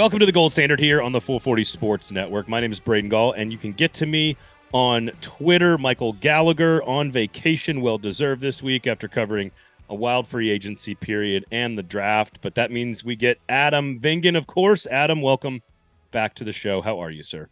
Welcome to the Gold Standard here on the 440 Sports Network. My name is Braden Gall, and you can get to me on Twitter. Michael Gallagher on vacation, well-deserved this week after covering a wild free agency period and the draft. But that means we get Adam Vingan, of course. Adam, welcome back to the show. How are you, sir?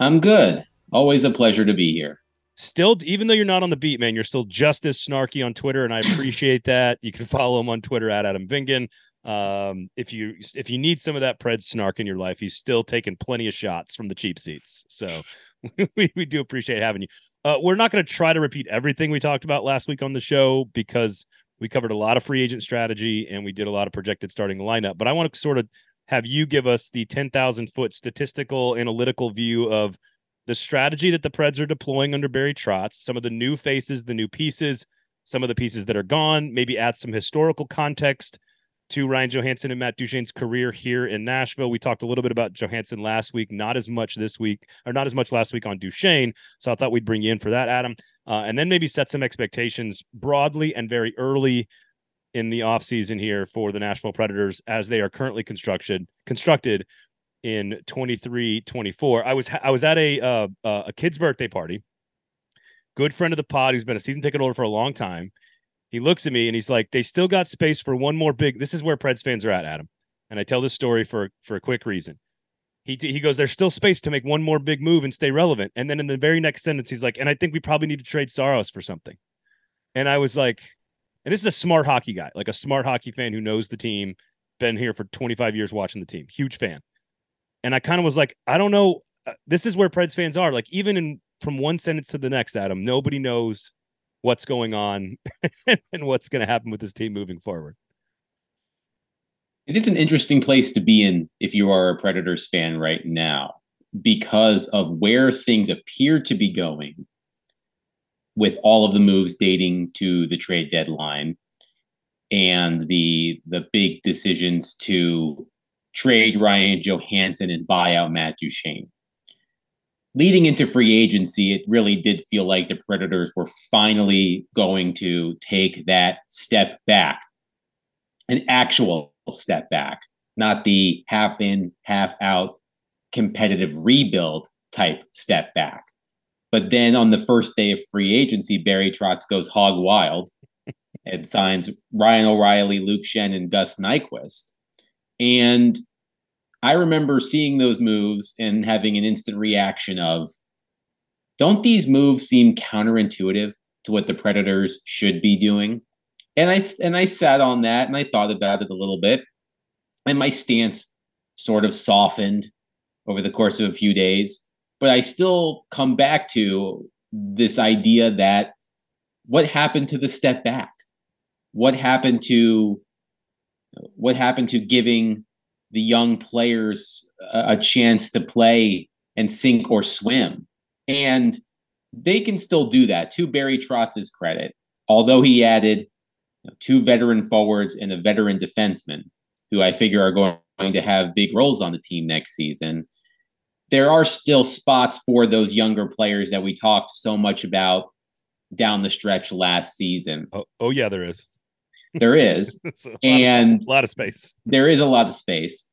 I'm good. Always a pleasure to be here. Still, even though you're not on the beat, man, you're still just as snarky on Twitter, and I appreciate that. You can follow him on Twitter at Adam Vingan. If you need some of that Pred snark in your life, he's still taking plenty of shots from the cheap seats. So we do appreciate having you. We're not going to try to repeat everything we talked about last week on the show because we covered a lot of free agent strategy and we did a lot of projected starting lineup. But I want to sort of have you give us the 10,000 foot statistical analytical view of the strategy that the Preds are deploying under Barry Trotz, some of the new faces, the new pieces, some of the pieces that are gone, maybe add some historical context to Ryan Johansen and Matt Duchene's career here in Nashville. We talked a little bit about Johansen last week, not as much this week, or not as much last week on Duchene. So I thought we'd bring you in for that, Adam, and then maybe set some expectations broadly and very early in the offseason here for the Nashville Predators as they are currently constructed. In 23-24, I was at a kid's birthday party. Good friend of the pod, who's been a season ticket holder for a long time. He looks at me and he's like, "They still got space for one more big." This is where Preds fans are at, Adam. And I tell this story for a quick reason. He goes, "There's still space to make one more big move and stay relevant." And then in the very next sentence, he's like, "And I think we probably need to trade Saros for something." And I was like, and this is a smart hockey guy, like a smart hockey fan who knows the team, been here for 25 years watching the team, huge fan. And I kind of was like, I don't know. This is where Preds fans are. Like, even from one sentence to the next, Adam, nobody knows what's going on and what's going to happen with this team moving forward. It is an interesting place to be in if you are a Predators fan right now because of where things appear to be going with all of the moves dating to the trade deadline and the big decisions to trade Ryan Johansen and buy out Matt Duchene. Leading into free agency, it really did feel like the Predators were finally going to take that step back, an actual step back, not the half in, half out competitive rebuild type step back. But then on the first day of free agency, Barry Trotz goes hog wild and signs Ryan O'Reilly, Luke Schenn, and Gus Nyquist. And I remember seeing those moves and having an instant reaction of, don't these moves seem counterintuitive to what the Predators should be doing? And I sat on that and I thought about it a little bit. And my stance sort of softened over the course of a few days. But I still come back to this idea that what happened to the step back? What happened to giving the young players a chance to play and sink or swim? And they can still do that, to Barry Trotz's credit, although he added two veteran forwards and a veteran defenseman who I figure are going to have big roles on the team next season. There are still spots for those younger players that we talked so much about down the stretch last season. Oh yeah, there is. There is. A lot of space. There is a lot of space.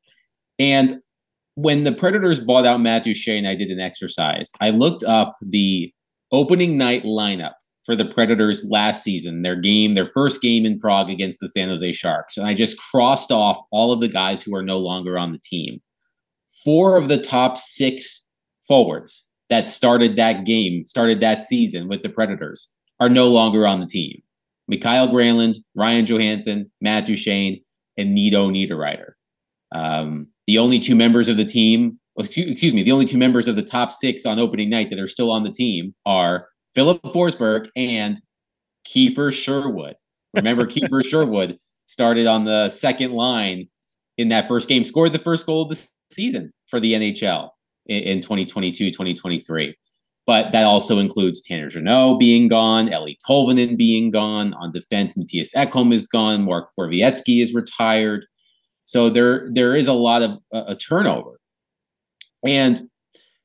And when the Predators bought out Matt Duchene, I did an exercise. I looked up the opening night lineup for the Predators last season, their first game in Prague against the San Jose Sharks. And I just crossed off all of the guys who are no longer on the team. 4 of the top 6 forwards that started that season with the Predators are no longer on the team. Mikael Granlund, Ryan Johansen, Matt Duchene, and Nido Niederreiter. The only two members of the top 6 on opening night that are still on the team are Filip Forsberg and Kiefer Sherwood. Remember, Kiefer Sherwood started on the second line in that first game, scored the first goal of the season for the NHL in 2022-2023. But that also includes Tanner Jeannot being gone, Eeli Tolvanen being gone. On defense, Matias Ekholm is gone. Mark Borowiecki is retired. So there is a lot of a turnover. And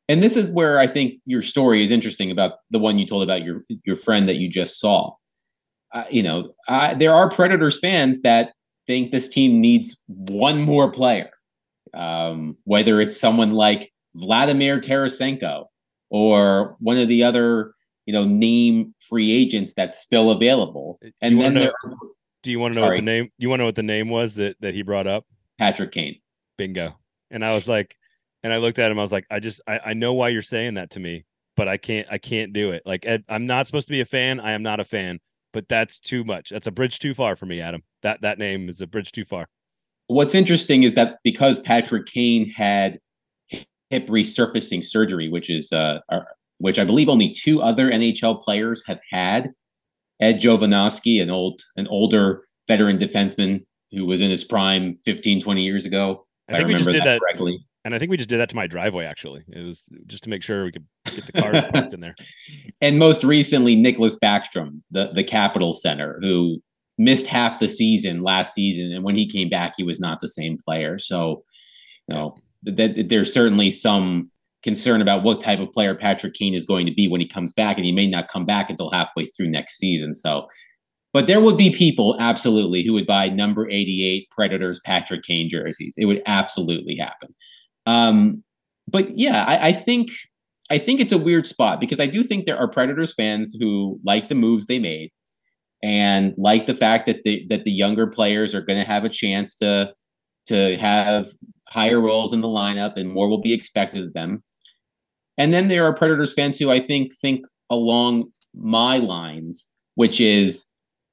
this is where I think your story is interesting about the one you told about your friend that you just saw. There are Predators fans that think this team needs one more player. whether it's someone like Vladimir Tarasenko or one of the other, name free agents that's still available. And then do you want to know what the name? You want to know what the name was that he brought up? Patrick Kane. Bingo. And I was like, and I looked at him. I was like, I know why you're saying that to me, but I can't do it. Like, I'm not supposed to be a fan. I am not a fan. But that's too much. That's a bridge too far for me, Adam. That name is a bridge too far. What's interesting is that because Patrick Kane had hip resurfacing surgery, which I believe only two other NHL players have had, Ed Jovanovski, an older veteran defenseman who was in his prime 15, 20 years ago. I think we just did that correctly. And I think we just did that to my driveway, actually. It was just to make sure we could get the cars parked in there. And most recently, Nicholas Backstrom, the Capitol center, who missed half the season last season. And when he came back, he was not the same player. So, there's certainly some concern about what type of player Patrick Kane is going to be when he comes back. And he may not come back until halfway through next season. So, but there would be people, absolutely, who would buy number 88 Predators Patrick Kane jerseys. It would absolutely happen. But yeah, I think it's a weird spot because I do think there are Predators fans who like the moves they made and like the fact that the younger players are going to have a chance to have higher roles in the lineup and more will be expected of them. And then there are Predators fans who I think along my lines, which is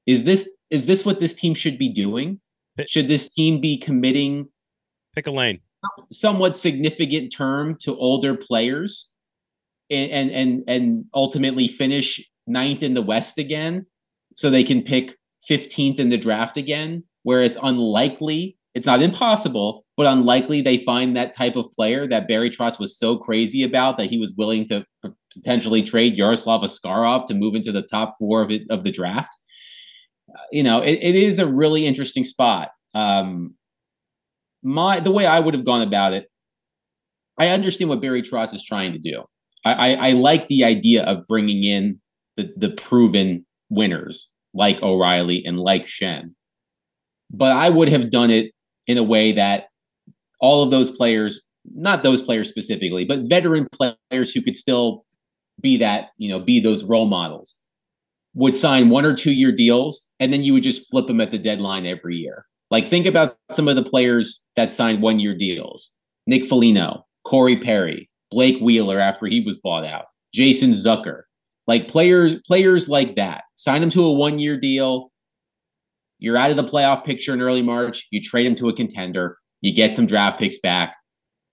this what this team should be doing? Should this team be committing? Pick a lane. Somewhat significant term to older players and ultimately finish 9th in the West again so they can pick 15th in the draft again, where it's unlikely, it's not impossible, but unlikely they find that type of player that Barry Trotz was so crazy about that he was willing to potentially trade Yaroslav Askarov to move into the top four of the draft. It is a really interesting spot. The way I would have gone about it, I understand what Barry Trotz is trying to do. I like the idea of bringing in the proven winners like O'Reilly and like Schenn, but I would have done it in a way that all of those players, not those players specifically, but veteran players who could still be that, be those role models, would sign 1 or 2 year deals, and then you would just flip them at the deadline every year. Like, think about some of the players that signed 1 year deals. Nick Foligno, Corey Perry, Blake Wheeler after he was bought out, Jason Zucker, like players like that. Sign them to a 1 year deal. You're out of the playoff picture in early March. You trade them to a contender. You get some draft picks back.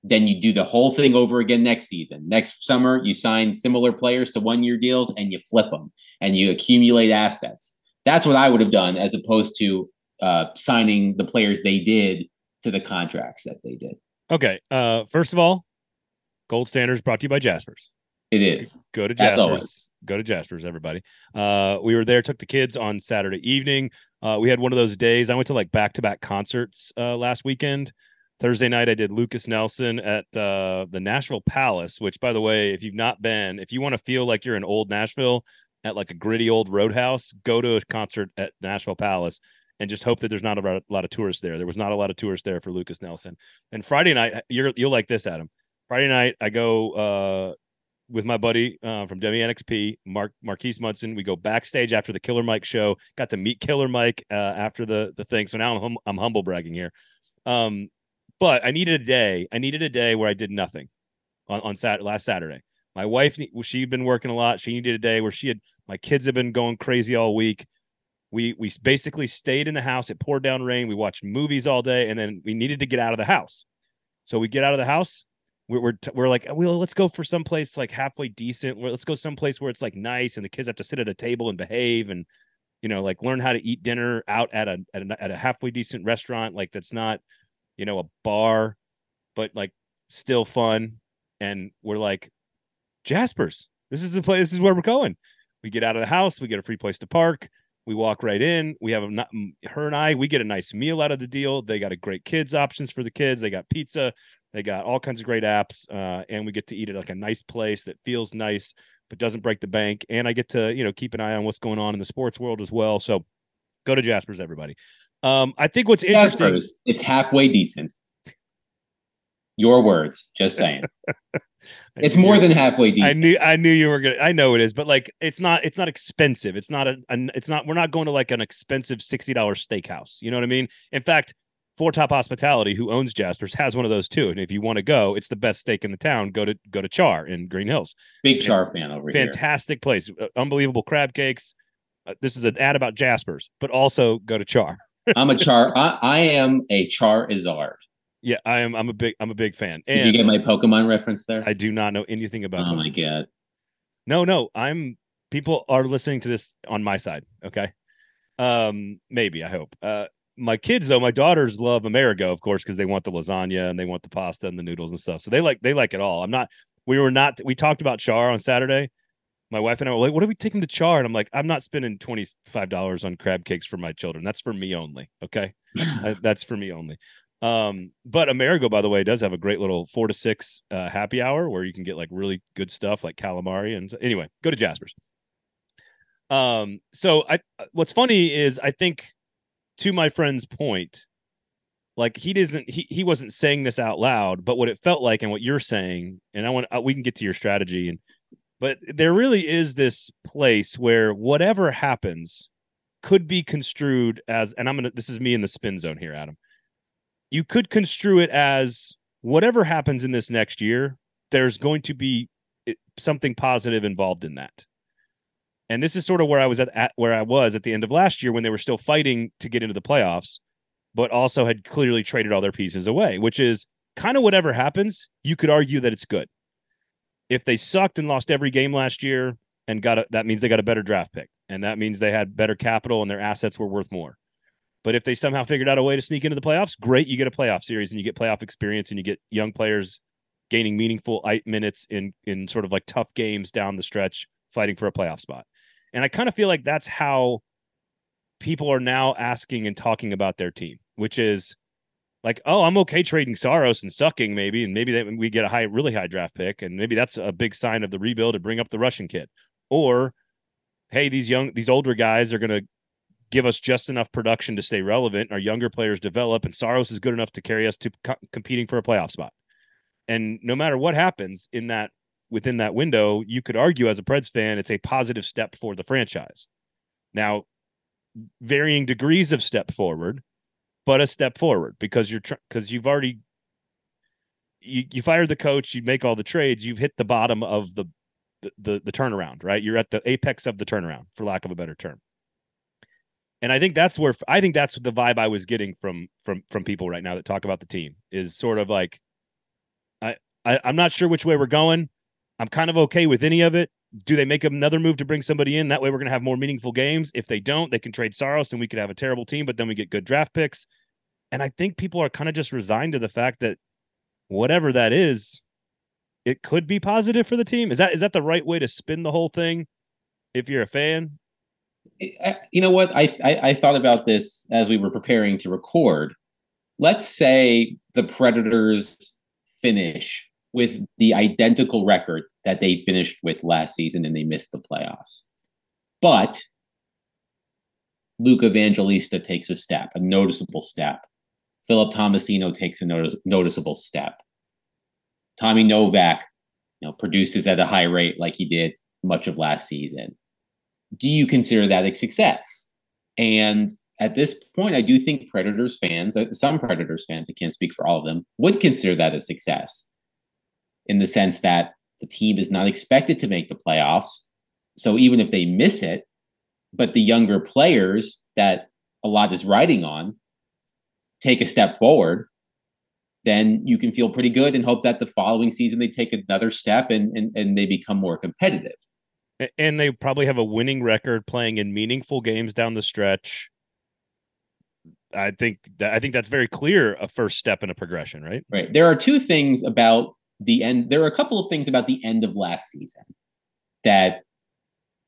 Then you do the whole thing over again next season. Next summer, you sign similar players to 1 year deals and you flip them and you accumulate assets. That's what I would have done as opposed to signing the players they did to the contracts that they did. Okay. First of all, Gold Standards brought to you by Jaspers. It is. Go to Jaspers. Go to Jaspers, everybody. We were there, took the kids on Saturday evening. We had one of those days. I went to back-to-back concerts last weekend. Thursday night, I did Lukas Nelson at the Nashville Palace, which, by the way, if you've not been, if you want to feel like you're in old Nashville at a gritty old roadhouse, go to a concert at Nashville Palace. And just hope that there's not a lot of tourists there. There was not a lot of tourists there for Lukas Nelson. And Friday night, you'll like this, Adam. Friday night, I go with my buddy from WNXP, Marquise Munson. We go backstage after the Killer Mike show. Got to meet Killer Mike after the thing. So now I'm humble bragging here. But I needed a day. I needed a day where I did nothing last Saturday. My wife, she'd been working a lot. She needed a day where my kids have been going crazy all week. We basically stayed in the house. It poured down rain. We watched movies all day, and then we needed to get out of the house. So we get out of the house. We're like, well, let's go for someplace halfway decent. Let's go someplace where it's nice, and the kids have to sit at a table and behave, and learn how to eat dinner out at a halfway decent restaurant, that's not a bar, but still fun. And we're like, Jaspers, this is the place. This is where we're going. We get out of the house. We get a free place to park. We walk right in. We have we get a nice meal out of the deal. They got a great kids options for the kids. They got pizza. They got all kinds of great apps. And we get to eat at a nice place that feels nice, but doesn't break the bank. And I get to, keep an eye on what's going on in the sports world as well. So go to Jaspers, everybody. I think what's interesting. It's halfway decent. Your words, just saying. It's more than halfway decent. I knew you were gonna. I know it is, but like, it's not expensive. It's not We're not going to like an expensive $60 steakhouse. You know what I mean? In fact, Four Top Hospitality, who owns Jasper's, has one of those too. And if you want to go, it's the best steak in the town. Go to Char in Green Hills. Big Char fan over here. Fantastic place. Unbelievable crab cakes. This is an ad about Jasper's, but also go to Char. I am a Charizard. Yeah, I'm a big fan. And did you get my Pokemon reference there? I do not know anything about Pokemon. Oh my god. No, people are listening to this on my side, okay? Maybe, I hope. My kids though, my daughters love Amerigo, of course, because they want the lasagna and they want the pasta and the noodles and stuff. So they like it all. We talked about Char on Saturday. My wife and I were like, what if we take them to Char? And I'm like, I'm not spending $25 on crab cakes for my children. That's for me only, okay? That's for me only. But Amerigo, by the way, does have a great little 4 to 6 happy hour where you can get like really good stuff like calamari. And anyway, go to Jasper's. So what's funny is I think, to my friend's point, like he wasn't saying this out loud, but what it felt like and what you're saying, and we can get to your strategy, but there really is this place where whatever happens could be construed as, and this is me in the spin zone here, Adam. You could construe it as whatever happens in this next year, there's going to be something positive involved in that. And this is sort of where I was at the end of last year when they were still fighting to get into the playoffs, but also had clearly traded all their pieces away, which is kind of whatever happens, you could argue that it's good. If they sucked and lost every game last year, that means they got a better draft pick. And that means they had better capital and their assets were worth more. But if they somehow figured out a way to sneak into the playoffs, great. You get a playoff series and you get playoff experience and you get young players gaining meaningful minutes in sort of like tough games down the stretch, fighting for a playoff spot. And I kind of feel like that's how people are now asking and talking about their team, which is like, oh, I'm okay trading Saros and sucking maybe. And maybe we get a really high draft pick. And maybe that's a big sign of the rebuild to bring up the Russian kid. Or, hey, these older guys are going to give us just enough production to stay relevant. Our younger players develop, and Saros is good enough to carry us to competing for a playoff spot. And no matter what happens within that window, you could argue as a Preds fan, it's a positive step for the franchise. Now, varying degrees of step forward, but a step forward because you fired the coach, you make all the trades, you've hit the bottom of the turnaround, right? You're at the apex of the turnaround, for lack of a better term. And I think that's the vibe I was getting from people right now that talk about the team is sort of like, I'm not sure which way we're going. I'm kind of okay with any of it. Do they make another move to bring somebody in? That way we're going to have more meaningful games. If they don't, they can trade Saros and we could have a terrible team, but then we get good draft picks. And I think people are kind of just resigned to the fact that whatever that is, it could be positive for the team. Is that the right way to spin the whole thing if you're a fan? You know what? I thought about this as we were preparing to record. Let's say the Predators finish with the identical record that they finished with last season and they missed the playoffs. But Luke Evangelista takes a step, a noticeable step. Filip Tomasino takes a noticeable step. Tommy Novak, produces at a high rate like he did much of last season. Do you consider that a success? And at this point, I do think some Predators fans, I can't speak for all of them, would consider that a success in the sense that the team is not expected to make the playoffs. So even if they miss it, but the younger players that a lot is riding on take a step forward, then you can feel pretty good and hope that the following season they take another step and they become more competitive. And they probably have a winning record playing in meaningful games down the stretch. I think that's very clear, a first step in a progression, right? Right. There are two things about the end. There are a couple of things about the end of last season that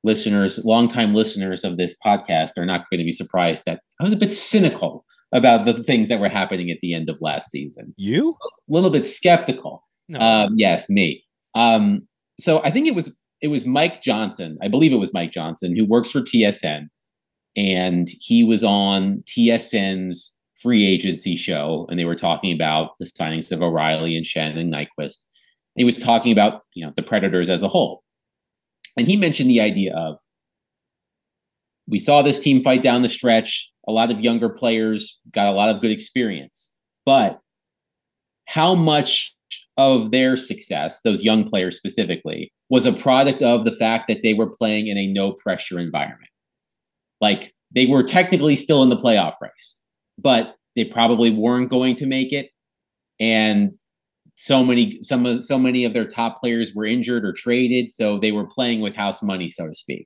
listeners, longtime listeners of this podcast are not going to be surprised that I was a bit cynical about the things that were happening at the end of last season. You? A little bit skeptical. No. Yes, me. So I think it was Mike Johnson. I believe it was Mike Johnson who works for TSN, and he was on TSN's free agency show, and they were talking about the signings of O'Reilly and Schenn and Nyquist. He was talking about, you know, the Predators as a whole. And he mentioned the idea of, we saw this team fight down the stretch. A lot of younger players got a lot of good experience, but how much of their success, those young players specifically, was a product of the fact that they were playing in a no pressure environment? Like, they were technically still in the playoff race, but they probably weren't going to make it. And so many of their top players were injured or traded, so they were playing with house money, so to speak.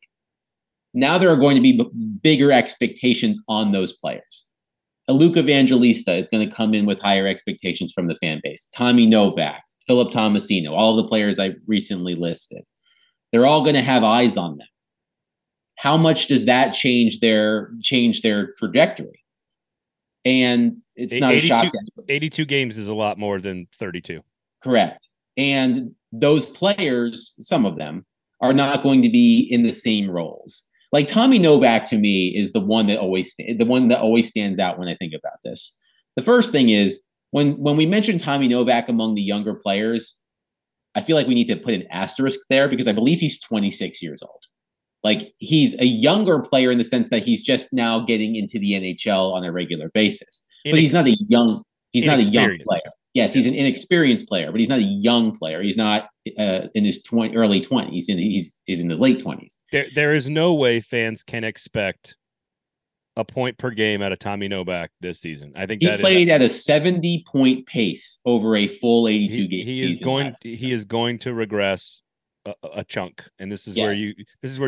Now there are going to be bigger expectations on those players. Luke Evangelista is going to come in with higher expectations from the fan base. Tommy Novak, Filip Tomasino, all the players I recently listed. They're all going to have eyes on them. How much does that change their trajectory? And it's not a shock to anybody. 82 games is a lot more than 32. Correct. And those players, some of them, are not going to be in the same roles. Like, Tommy Novak to me is the one that always stands out when I think about this. The first thing is, when we mention Tommy Novak among the younger players, I feel like we need to put an asterisk there, because I believe he's 26 years old. Like, he's a younger player in the sense that he's just now getting into the NHL on a regular basis. But he's not a young player. Yes, he's an inexperienced player, but he's not a young player. He's not in his early 20s. He's in his late 20s. There is no way fans can expect a point per game out of Tommy Novak this season. I think he played at a 70-point pace over a full 82-game season. He is going to regress a chunk, and this is where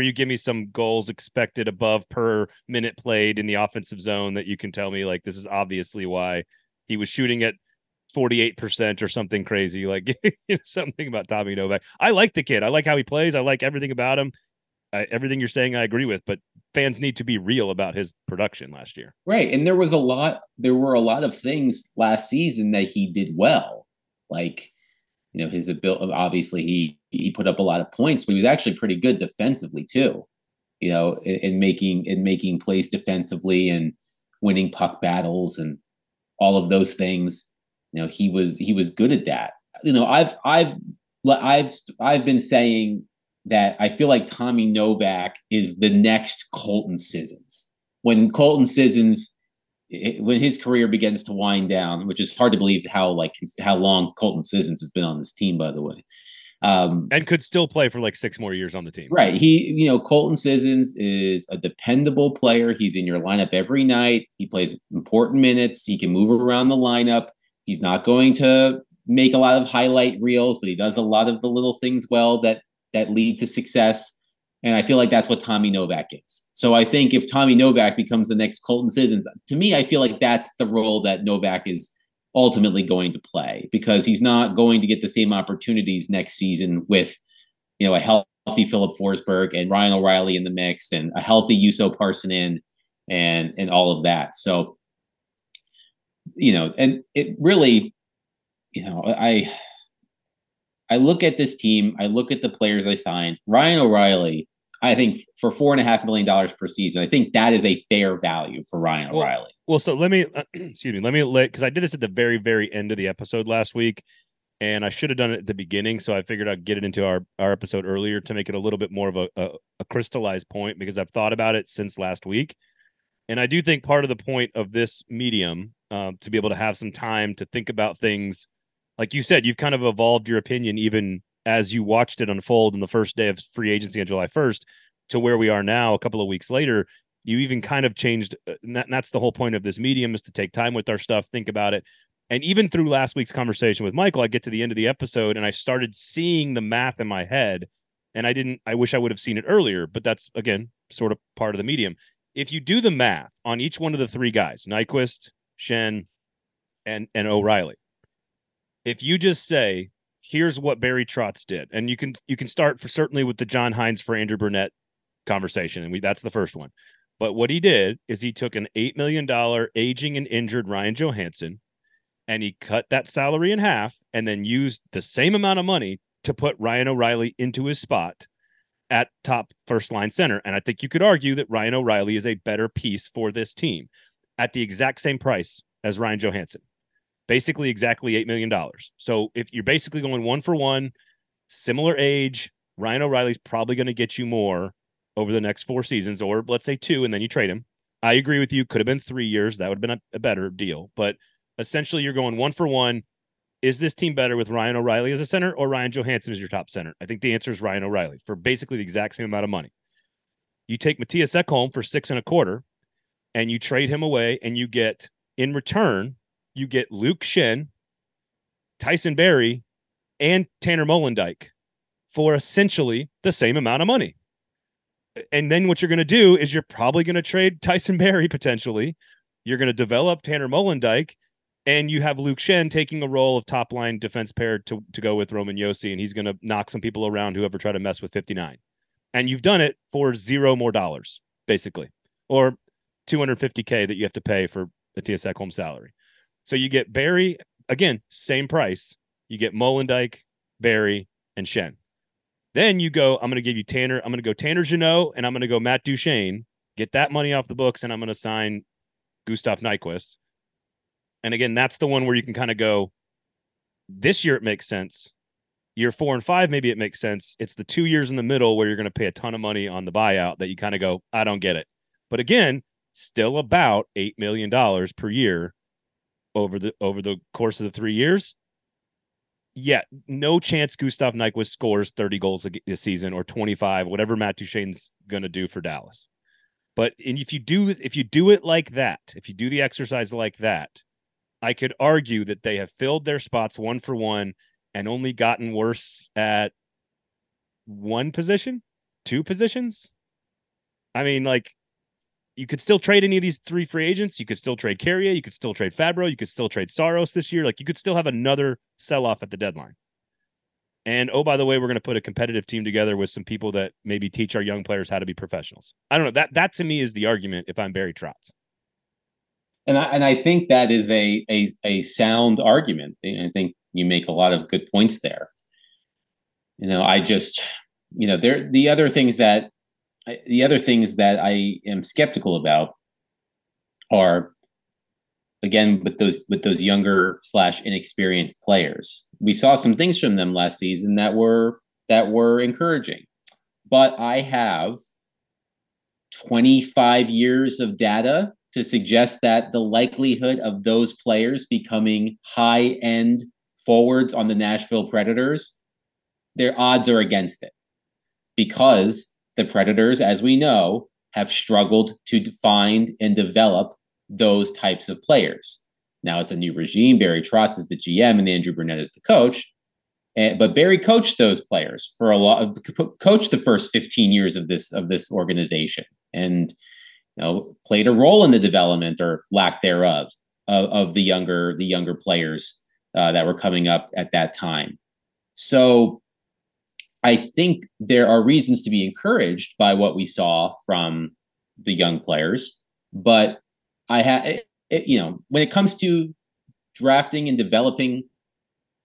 you give me some goals expected above per minute played in the offensive zone that you can tell me, like, this is obviously why he was shooting at 48% or something crazy, like, you know, something about Tommy Novak. I like the kid. I like how he plays. I like everything about him. Everything you're saying, I agree with, but fans need to be real about his production last year. Right. And there were a lot of things last season that he did well. Like, you know, his ability, obviously he put up a lot of points, but he was actually pretty good defensively too, you know, in making plays defensively and winning puck battles and all of those things. You know, he was good at that. You know, I've been saying that I feel like Tommy Novak is the next Colton Sissons. When Colton Sissons, when his career begins to wind down, which is hard to believe how long Colton Sissons has been on this team, by the way, and could still play for like 6 more years on the team. Right. Colton Sissons is a dependable player. He's in your lineup every night. He plays important minutes. He can move around the lineup. He's not going to make a lot of highlight reels, but he does a lot of the little things well that lead to success. And I feel like that's what Tommy Novak is. So I think if Tommy Novak becomes the next Colton Sissons, to me, I feel like that's the role that Novak is ultimately going to play, because he's not going to get the same opportunities next season with, you know, a healthy Filip Forsberg and Ryan O'Reilly in the mix and a healthy Juuso Parsinen and all of that. So, you know, and it really, you know, I look at this team, I look at the players I signed. Ryan O'Reilly, I think for $4.5 million per season, I think that is a fair value for Ryan O'Reilly. Well, so let me, because I did this at the very, very end of the episode last week, and I should have done it at the beginning. So I figured I'd get it into our episode earlier to make it a little bit more of a crystallized point, because I've thought about it since last week. And I do think part of the point of this medium, to be able to have some time to think about things, like you said, you've kind of evolved your opinion even as you watched it unfold in the first day of free agency on July 1st to where we are now a couple of weeks later. You even kind of changed. And that's the whole point of this medium, is to take time with our stuff, think about it. And even through last week's conversation with Michael, I get to the end of the episode and I started seeing the math in my head, and I wish I would have seen it earlier, but that's, again, sort of part of the medium. If you do the math on each one of the three guys, Nyquist, Schenn, and O'Reilly, if you just say, here's what Barry Trotz did, and you can start for certainly with the John Hynes for Andrew Brunette conversation, and that's the first one. But what he did is he took an $8 million aging and injured Ryan Johansen, and he cut that salary in half, and then used the same amount of money to put Ryan O'Reilly into his spot at top first line center. And I think you could argue that Ryan O'Reilly is a better piece for this team at the exact same price as Ryan Johansen. Basically exactly $8 million. So if you're basically going 1-for-1, similar age, Ryan O'Reilly's probably going to get you more over the next 4 seasons, or let's say 2, and then you trade him. I agree with you. Could have been 3 years. That would have been a better deal. But essentially, you're going 1-for-1. Is this team better with Ryan O'Reilly as a center or Ryan Johansen as your top center? I think the answer is Ryan O'Reilly for basically the exact same amount of money. You take Matias Ekholm for $6.25, and you trade him away, and you get, in return, you get Luke Schenn, Tyson Barrie, and Tanner Molendyk for essentially the same amount of money. And then what you're going to do is you're probably going to trade Tyson Barrie potentially. You're going to develop Tanner Molendyk, and you have Luke Schenn taking a role of top line defense pair to go with Roman Josi, and he's going to knock some people around whoever try to mess with 59. And you've done it for $0 more, basically, or $250K that you have to pay for the TSA home salary. So you get Barrie, again, same price. You get Molendyk, Barrie, and Schenn. Then you go, I'm going to give you Tanner. I'm going to go Tanner Janot, and I'm going to go Matt Duchene. Get that money off the books, and I'm going to sign Gustav Nyquist. And again, that's the one where you can kind of go, this year it makes sense. Year 4 and 5, maybe it makes sense. It's the 2 years in the middle where you're going to pay a ton of money on the buyout that you kind of go, I don't get it. But again, still about $8 million per year over the course of the 3 years. Yeah, no chance Gustav Nyquist scores 30 goals a season or 25, whatever Matt Duchene's going to do for Dallas. But if you do it like that, if you do the exercise like that, I could argue that they have filled their spots 1-for-1 and only gotten worse at one position, 2 positions. I mean, like, you could still trade any of these 3 free agents. You could still trade Carrier. You could still trade Fabro. You could still trade Saros this year. Like, you could still have another sell-off at the deadline. And, oh, by the way, we're going to put a competitive team together with some people that maybe teach our young players how to be professionals. I don't know. That to me is the argument if I'm Barry Trotz. And I think that is a sound argument. I think you make a lot of good points there. You know, I just, you know, there the other things that I am skeptical about are, again, with those younger / inexperienced players. We saw some things from them last season that were encouraging, but I have 25 years of data to suggest that the likelihood of those players becoming high-end forwards on the Nashville Predators, their odds are against it, because the Predators, as we know, have struggled to find and develop those types of players. Now it's a new regime. Barry Trotz is the GM and Andrew Brunette is the coach. But Barry coached those players coached the first 15 years of this organization, and, you know, played a role in the development or lack thereof of the younger players that were coming up at that time. So I think there are reasons to be encouraged by what we saw from the young players, but when it comes to drafting and developing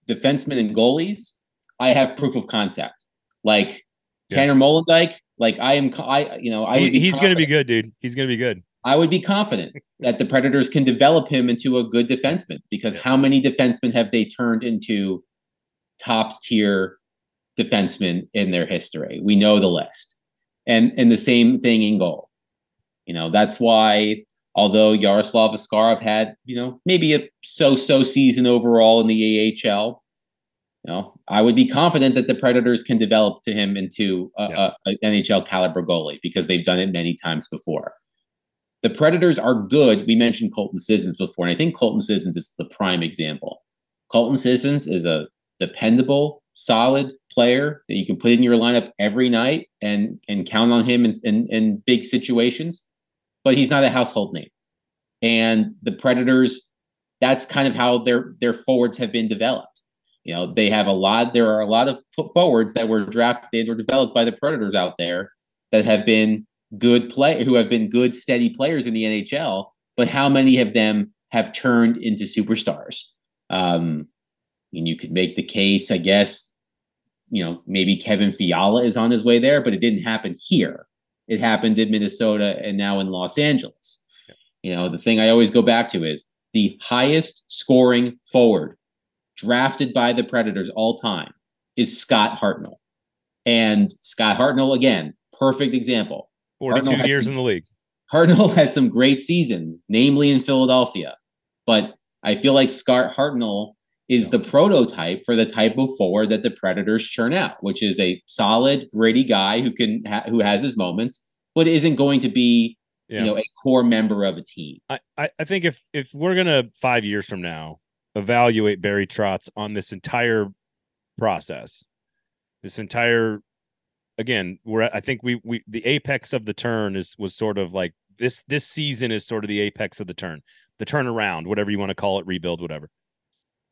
defensemen and goalies, I have proof of concept. Like, yeah. Tanner Molendyk, like, he's going to be good, dude. He's going to be good. I would be confident that the Predators can develop him into a good defenseman, because how many defensemen have they turned into top tier defensemen in their history? We know the list, and the same thing in goal. You know, that's why, although Yaroslav Askarov had, you know, maybe a so-so season overall in the AHL, you know, I would be confident that the Predators can develop to him into an NHL caliber goalie, because they've done it many times before. The Predators are good. We mentioned Colton Sissons before, and I think Colton Sissons is the prime example. Colton Sissons is a dependable, solid player that you can put in your lineup every night and count on him in big situations, but he's not a household name. And the Predators, that's kind of how their forwards have been developed. You know, there are a lot of forwards that were drafted or developed by the Predators out there that have been good, steady players in the NHL, but how many of them have turned into superstars? And you could make the case, I guess, you know, maybe Kevin Fiala is on his way there, but it didn't happen here. It happened in Minnesota and now in Los Angeles. Yeah. You know, the thing I always go back to is the highest scoring forward drafted by the Predators all time is Scott Hartnell. And Scott Hartnell, again, perfect example. 42 years in the league. Hartnell had some great seasons, namely in Philadelphia. But I feel like Scott Hartnell is the prototype for the type of forward that the Predators churn out, which is a solid, gritty guy who has his moments, but isn't going to be a core member of a team. I think if we're going to 5 years from now evaluate Barry Trotz on this entire process, I think the apex of the turn was sort of like this season is sort of the apex of the turnaround, whatever you want to call it, rebuild, whatever.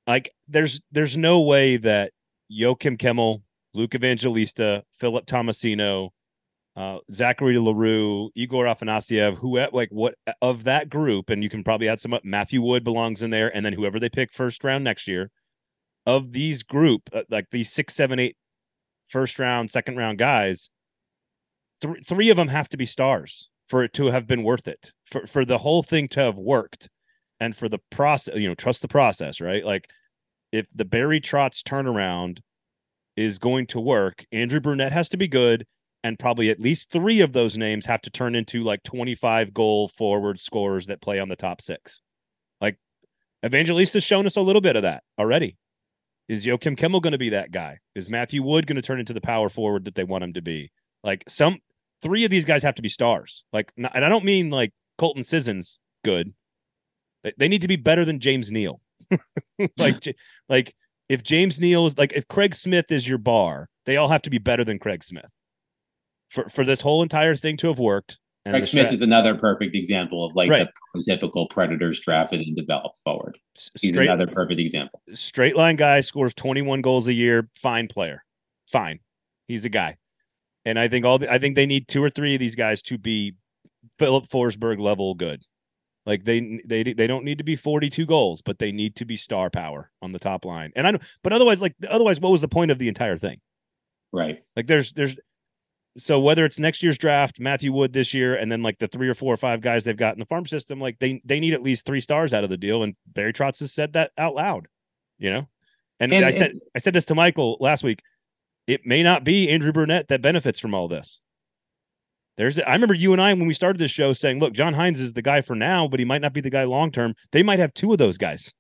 Like there's no way that Joakim Kemell, Luke Evangelista, Filip Tomasino, Zachary LaRue, Igor Afanasyev, what of that group, and you can probably add some up, Matthew Wood belongs in there, and then whoever they pick first round next year, of these group, like these 6, 7, 8 first round, second round guys, three of them have to be stars for it to have been worth it, for the whole thing to have worked, and for the process, trust the process, right? Like if the Barry Trotz turnaround is going to work, Andrew Brunette has to be good. And probably at least three of those names have to turn into like 25 goal forward scorers that play on the top six. Like Evangelista's shown us a little bit of that already. Is Joakim Kemell going to be that guy? Is Matthew Wood going to turn into the power forward that they want him to be? Like three of these guys have to be stars. Like, and I don't mean like Colton Sissons good. They need to be better than James Neal. like if James Neal is like, if Craig Smith is your bar, they all have to be better than Craig Smith. For this whole entire thing to have worked. And Craig Smith is another perfect example of the typical Predators drafted and developed forward. He's another perfect example. Straight line guy, scores 21 goals a year. Fine player. Fine. He's a guy. And I think I think they need 2 or 3 of these guys to be Filip Forsberg level good. Like they don't need to be 42 goals, but they need to be star power on the top line. And I know, but otherwise, what was the point of the entire thing? Right. Like there's, so whether it's next year's draft, Matthew Wood this year, and then like the 3 or 4 or 5 guys they've got in the farm system, like they need at least 3 stars out of the deal. And Barry Trotz has said that out loud, And I said this to Michael last week. It may not be Andrew Brunette that benefits from all this. I remember you and I when we started this show saying, "Look, John Hynes is the guy for now, but he might not be the guy long term. They might have 2 of those guys,"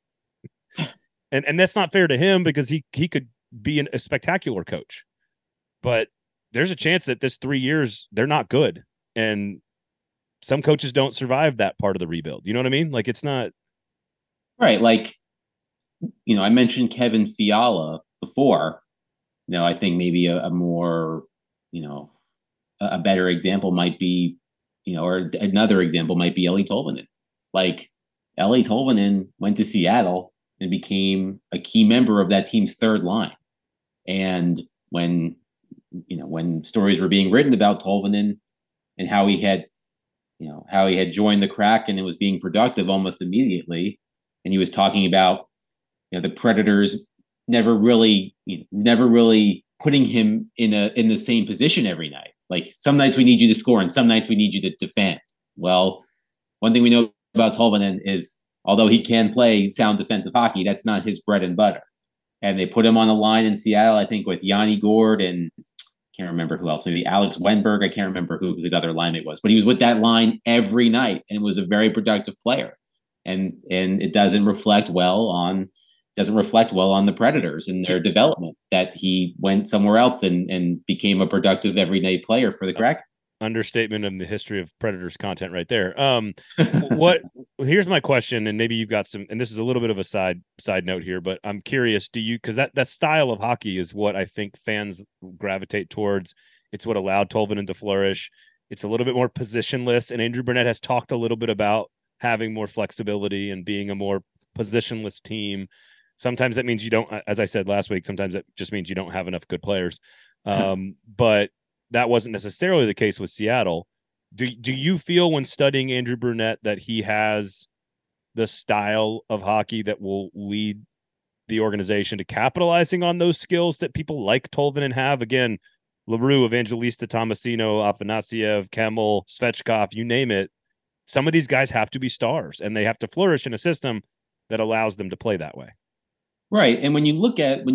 and that's not fair to him because he could be a spectacular coach, but there's a chance that this 3 years, they're not good. And some coaches don't survive that part of the rebuild. You know what I mean? Like it's not right. Like, I mentioned Kevin Fiala before, I think maybe a more, a better example might be, or another example might be Eeli Tolvanen. Like Eeli Tolvanen went to Seattle and became a key member of that team's third line. And when stories were being written about Tolvanen and how he had, joined the Crack and it was being productive almost immediately. And he was talking about, the Predators never really putting him in the same position every night. Like some nights we need you to score and some nights we need you to defend. Well, one thing we know about Tolvanen is although he can play sound defensive hockey, that's not his bread and butter. And they put him on the line in Seattle, I think with Yanni Gourde and can't remember who else, maybe Alex Wenberg. I can't remember who his other linemate was, but he was with that line every night and was a very productive player. And it doesn't reflect well on the Predators and their development that he went somewhere else and became a productive everyday player for the Crack. Understatement of the history of Predators content right there. Here's my question, and maybe you've got some, and this is a little bit of a side note here, but I'm curious, because that style of hockey is what I think fans gravitate towards. It's what allowed Tolvanen to flourish. It's a little bit more positionless, and Andrew Brunette has talked a little bit about having more flexibility and being a more positionless team. Sometimes that means you don't, as I said last week, sometimes that just means you don't have enough good players. But that wasn't necessarily the case with Seattle. Do you feel when studying Andrew Brunette that he has the style of hockey that will lead the organization to capitalizing on those skills that people like Tolvanen have? Again, LaRue, Evangelista, Tomasino, Afanasyev, Kemell, Svechkov, you name it. some of these guys have to be stars and they have to flourish in a system that allows them to play that way. Right. And when you look at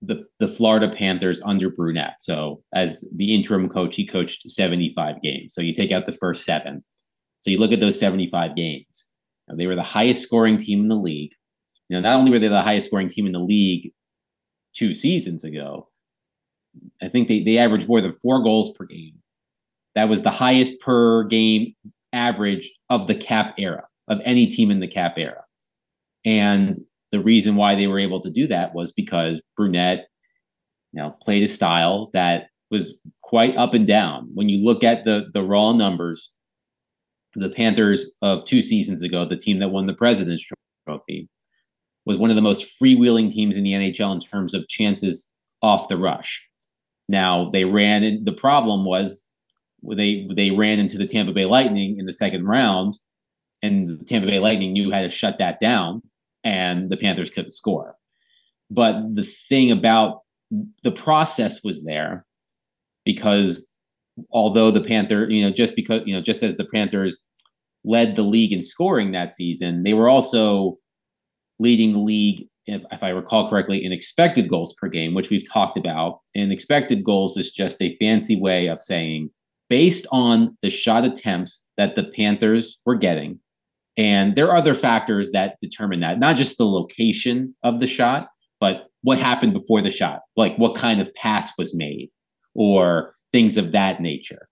the Florida Panthers under Brunette, so as the interim coach, he coached 75 games. So you take out the first 7. So you look at those 75 games. Now, they were the highest scoring team in the league. Now, not only were they the highest scoring team in the league 2 seasons ago, I think they averaged more than 4 goals per game. That was the highest per game average of the cap era, of any team in the cap era. And the reason why they were able to do that was because Brunette, played a style that was quite up and down. When you look at the raw numbers, the Panthers of 2 seasons ago, the team that won the President's Trophy, was one of the most freewheeling teams in the NHL in terms of chances off the rush. Now, they ran, and the problem was they ran into the Tampa Bay Lightning in the second round, and the Tampa Bay Lightning knew how to shut that down, and the Panthers couldn't score. But the thing about the process was there, because although the Panthers, just as the Panthers led the league in scoring that season, they were also leading the league, if I recall correctly, in expected goals per game, which we've talked about. And expected goals is just a fancy way of saying, based on the shot attempts that the Panthers were getting, and there are other factors that determine that, not just the location of the shot, but what happened before the shot, like what kind of pass was made or things of that nature.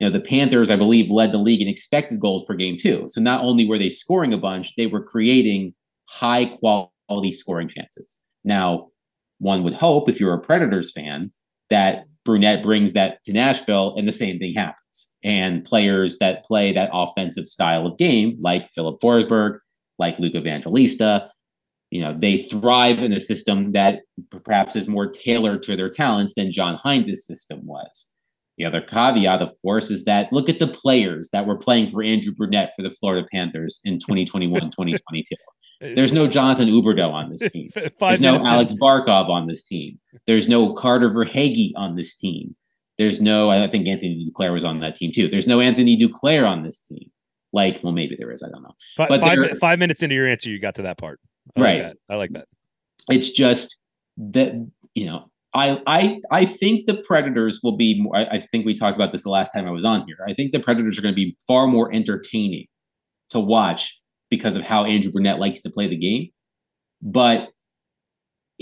The Panthers, I believe, led the league in expected goals per game too. So not only were they scoring a bunch, they were creating high quality scoring chances. Now, one would hope, if you're a Predators fan, that Brunette brings that to Nashville and the same thing happens. And players that play that offensive style of game, like Filip Forsberg, like Luke Evangelista, they thrive in a system that perhaps is more tailored to their talents than John Hynes' system was. The other caveat, of course, is that look at the players that were playing for Andrew Brunette for the Florida Panthers in 2021-2022. There's no Jonathan Huberdeau on this team. There's no Alex Barkov on this team. There's no Carter Verhaeghe on this team. There's no, I think Anthony Duclair was on that team too. There's no Anthony Duclair on this team. Like, well, maybe there is, I don't know. But 5 minutes into your answer, you got to that part. I like that. It's just that, I think the Predators will be more, I think we talked about this the last time I was on here. I think the Predators are going to be far more entertaining to watch because of how Andrew Brunette likes to play the game. But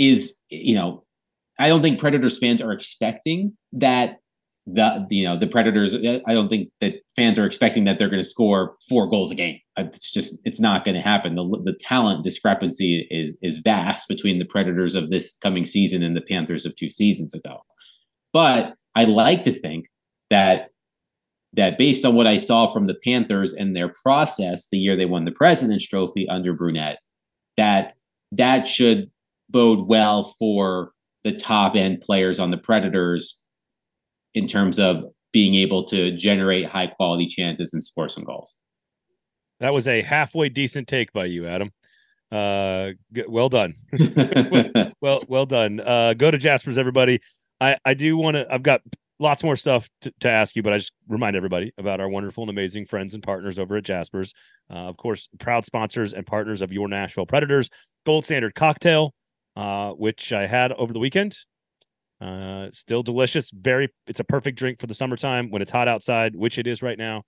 I don't think Predators fans are expecting that the Predators, I don't think that fans are expecting that they're going to score 4 goals a game. It's not going to happen. The talent discrepancy is vast between the Predators of this coming season and the Panthers of 2 seasons ago. But I like to think that based on what I saw from the Panthers and their process the year they won the President's Trophy under Brunette, that should bode well for the top-end players on the Predators in terms of being able to generate high-quality chances and score some goals. That was a halfway decent take by you, Adam. Well done. well done. Go to Jasper's, everybody. I do want to – I've got – lots more stuff to ask you, but I just remind everybody about our wonderful and amazing friends and partners over at Jasper's. Of course, proud sponsors and partners of your Nashville Predators. Gold Standard Cocktail, which I had over the weekend. Still delicious. It's a perfect drink for the summertime when it's hot outside, which it is right now.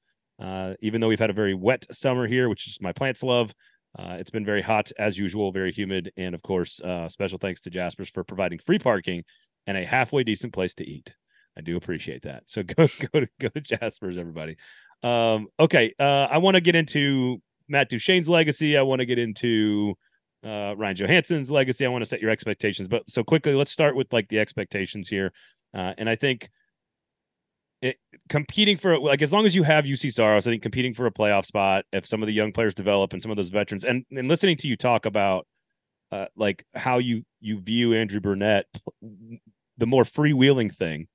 Even though we've had a very wet summer here, which is my plants love. It's been very hot as usual, very humid. And of course, special thanks to Jasper's for providing free parking and a halfway decent place to eat. I do appreciate that. So go to Jasper's, everybody. Okay. I want to get into Matt Duchene's legacy. I want to get into Ryan Johansen's legacy. I want to set your expectations, but so quickly, let's start with the expectations here. And I think competing for as long as you have UC Soros, I think competing for a playoff spot, if some of the young players develop and some of those veterans and listening to you talk about how you view Andrew Brunette, the more freewheeling thing,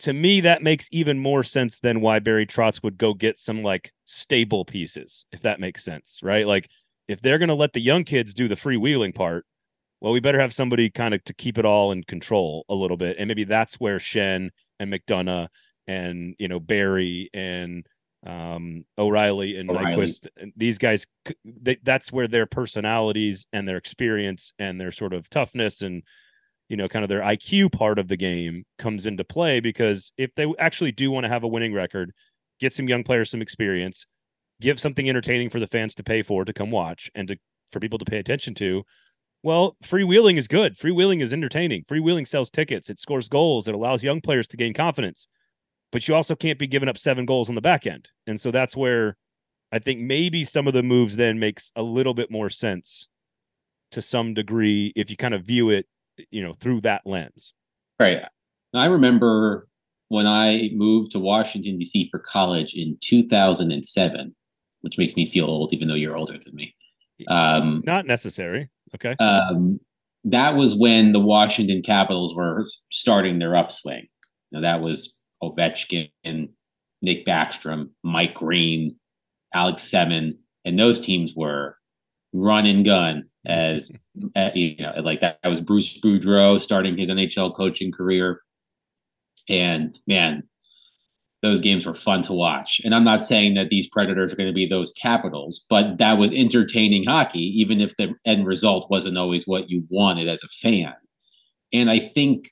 to me, that makes even more sense than why Barry Trotz would go get some stable pieces, if that makes sense, right? If they're going to let the young kids do the freewheeling part, well, we better have somebody kind of to keep it all in control a little bit. And maybe that's where Schenn and McDonough and, Barry and O'Reilly and Nyquist, these guys, that's where their personalities and their experience and their sort of toughness and, you know, kind of their IQ part of the game comes into play, because if they actually do want to have a winning record, get some young players some experience, give something entertaining for the fans to pay for, to come watch, and to, for people to pay attention to, well, freewheeling is good. Freewheeling is entertaining. Freewheeling sells tickets. It scores goals. It allows young players to gain confidence. But you also can't be giving up 7 goals on the back end. And so that's where I think maybe some of the moves then makes a little bit more sense to some degree if you kind of view it, you know, through that lens. Right. I remember when I moved to Washington, D.C. for college in 2007, which makes me feel old, even though you're older than me. Not necessary. Okay. That was when the Washington Capitals were starting their upswing. Now, that was Ovechkin, Nick Backstrom, Mike Green, Alex Semin, and those teams were run and gun, as you know, like that was Bruce Boudreau starting his NHL coaching career. And man, those games were fun to watch. And I'm not saying that these Predators are going to be those Capitals, but that was entertaining hockey, even if the end result wasn't always what you wanted as a fan. And I think,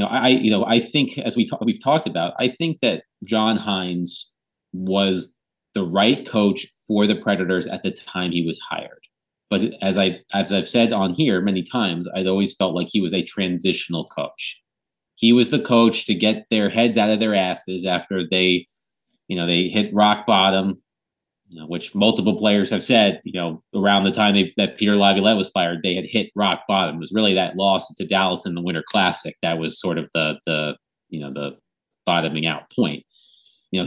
I think that John Hynes was the right coach for the Predators at the time he was hired. But as I've said on here many times, I'd always felt like he was a transitional coach. He was the coach to get their heads out of their asses after they hit rock bottom, which multiple players have said, around the time that Peter Laviolette was fired, they had hit rock bottom. It was really that loss to Dallas in the Winter Classic that was sort of the bottoming out point. John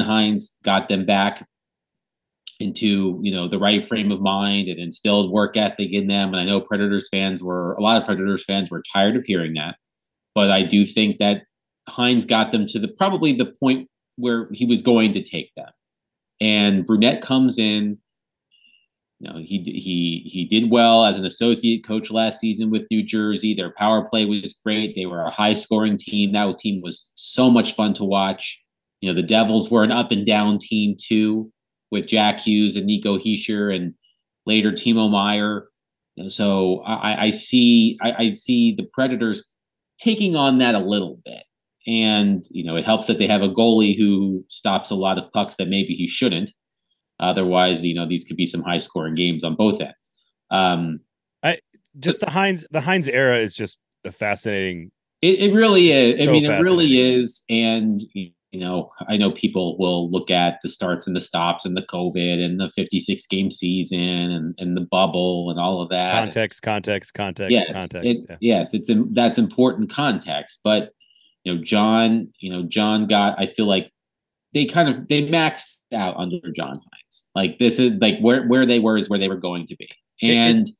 Hynes got them back into, the right frame of mind and instilled work ethic in them. And I know a lot of Predators fans were tired of hearing that. But I do think that Hynes got them to probably the point where he was going to take them. And Brunette comes in. He did well as an associate coach last season with New Jersey. Their power play was great. They were a high-scoring team. That team was so much fun to watch. The Devils were an up-and-down team, too, with Jack Hughes and Nico Hischier and later Timo Meier. And so I see the Predators taking on that a little bit. And, it helps that they have a goalie who stops a lot of pucks that maybe he shouldn't. Otherwise, these could be some high scoring games on both ends. The Hynes era is just a fascinating. It really is. It really is. And, I know people will look at the starts and the stops and the COVID and the 56 game season and the bubble and all of that. Context. That's important context. But, John got, I feel like they maxed out under John Hynes. Like this is like where they were is where they were going to be. And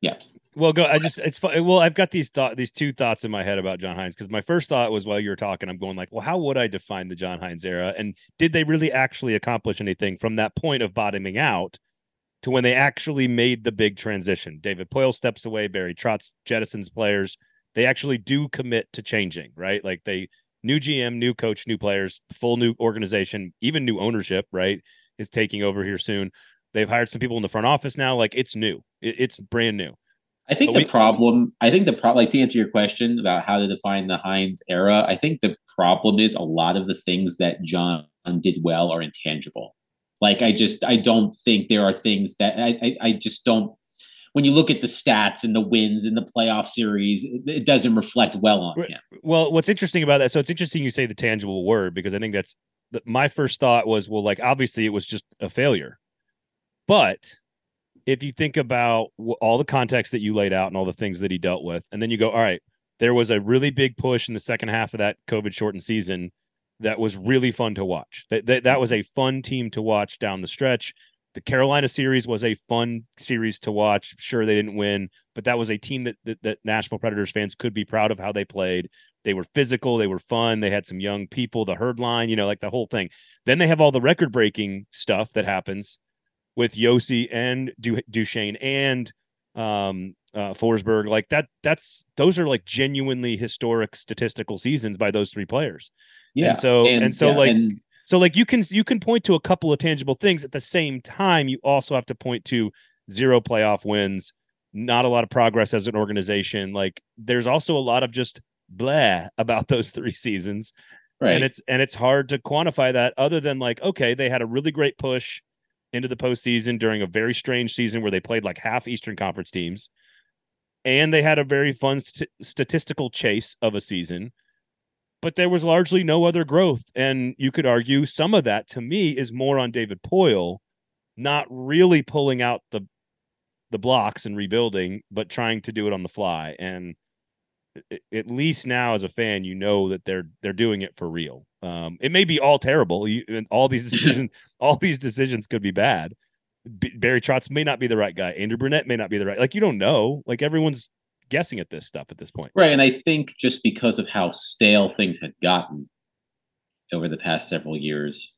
yeah. Well, go. It's fun. Well, I've got these two thoughts in my head about John Hynes, because my first thought was while you were talking, I'm going like, well, how would I define the John Hynes era? And did they really actually accomplish anything from that point of bottoming out to when they actually made the big transition? David Poile steps away, Barry Trotz jettisons players. They actually do commit to changing, right? Like they new GM, new coach, new players, full new organization, even new ownership, right, is taking over here soon. They've hired some people in the front office now. Like it's new. It's brand new. I think to answer your question about how to define the Hynes era, I think the problem is a lot of the things that John did well are intangible. Like, I don't think there are things that I just don't, when you look at the stats and the wins in the playoff series, it doesn't reflect well on him. Well, what's interesting about that. So it's interesting you say the tangible word, because I think that's my first thought was, well, like, obviously it was just a failure, but if you think about all the context that you laid out and all the things that he dealt with, and then you go, all right, there was a really big push in the second half of that COVID shortened season that was really fun to watch. That was a fun team to watch down the stretch. The Carolina series was a fun series to watch. Sure, they didn't win, but that was a team that Nashville Predators fans could be proud of how they played. They were physical. They were fun. They had some young people, the herd line, like the whole thing. Then they have all the record-breaking stuff that happens with Josi and Duchene and Forsberg, like those are like genuinely historic statistical seasons by those three players. Yeah. And so you can point to a couple of tangible things. At the same time, you also have to point to 0 playoff wins, not a lot of progress as an organization. Like there's also a lot of just blah about those three seasons. Right. And it's hard to quantify that other than like, okay, they had a really great push into the postseason during a very strange season where they played like half Eastern Conference teams. And they had a very fun statistical chase of a season, but there was largely no other growth. And you could argue some of that to me is more on David Poile, not really pulling out the blocks and rebuilding, but trying to do it on the fly. And at least now as a fan, you know that they're doing it for real. It may be all terrible. All these decisions could be bad. Barry Trotz may not be the right guy. Andrew Brunette may not be the right. Like, you don't know. Like, everyone's guessing at this stuff at this point. Right. And I think just because of how stale things had gotten over the past several years,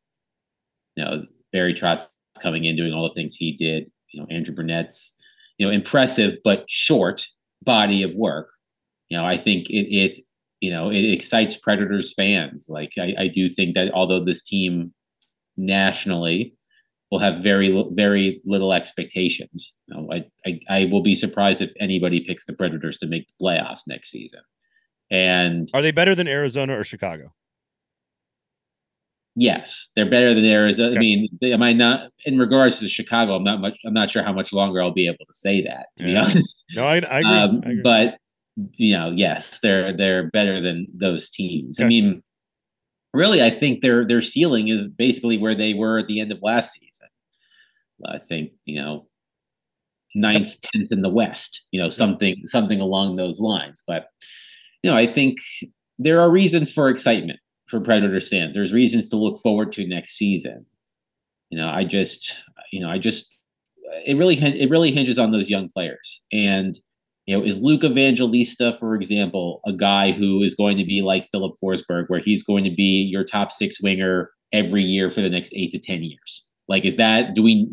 you know, Barry Trotz coming in, doing all the things he did, you know, Andrew Brunette's, you know, impressive but short body of work. You know, I think it excites Predators fans. Like, I do think that although this team nationally will have very, very little expectations, you know, I will be surprised if anybody picks the Predators to make the playoffs next season. And are they better than Arizona or Chicago? Yes, they're better than Arizona. Okay. I mean, am I not in regards to Chicago? I'm not sure how much longer I'll be able to say that, to be honest. No, I agree. But, you know, yes, they're better than those teams. Okay. I mean, really, I think their ceiling is basically where they were at the end of last season. I think, you know, 9th, 10th in the West, you know, something along those lines. But, you know, I think there are reasons for excitement for Predators fans. There's reasons to look forward to next season. You know, it really hinges on those young players. And, you know, is Luke Evangelista, for example, a guy who is going to be like Filip Forsberg, where he's going to be your top 6 winger every year for the next 8 to 10 years? Like, do we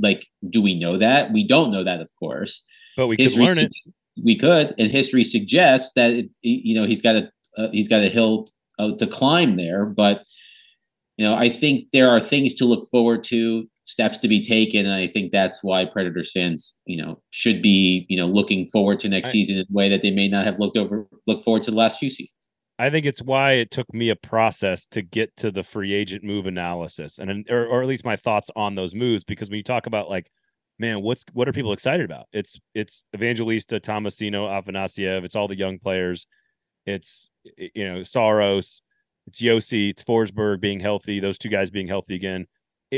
know that? We don't know that, of course. But we could learn it. We could, and history suggests that he's got a hill to climb there. But, you know, I think there are things to look forward to, steps to be taken, and I think that's why Predators fans, you know, should be, you know, looking forward to next season in a way that they may not have looked forward to the last few seasons. I think it's why it took me a process to get to the free agent move analysis, and or at least my thoughts on those moves, because when you talk about like, man, what are people excited about? It's Evangelista, Tomasino, Afanasyev, it's all the young players, it's, you know, Saros, it's Josi, it's Forsberg being healthy, those two guys being healthy again.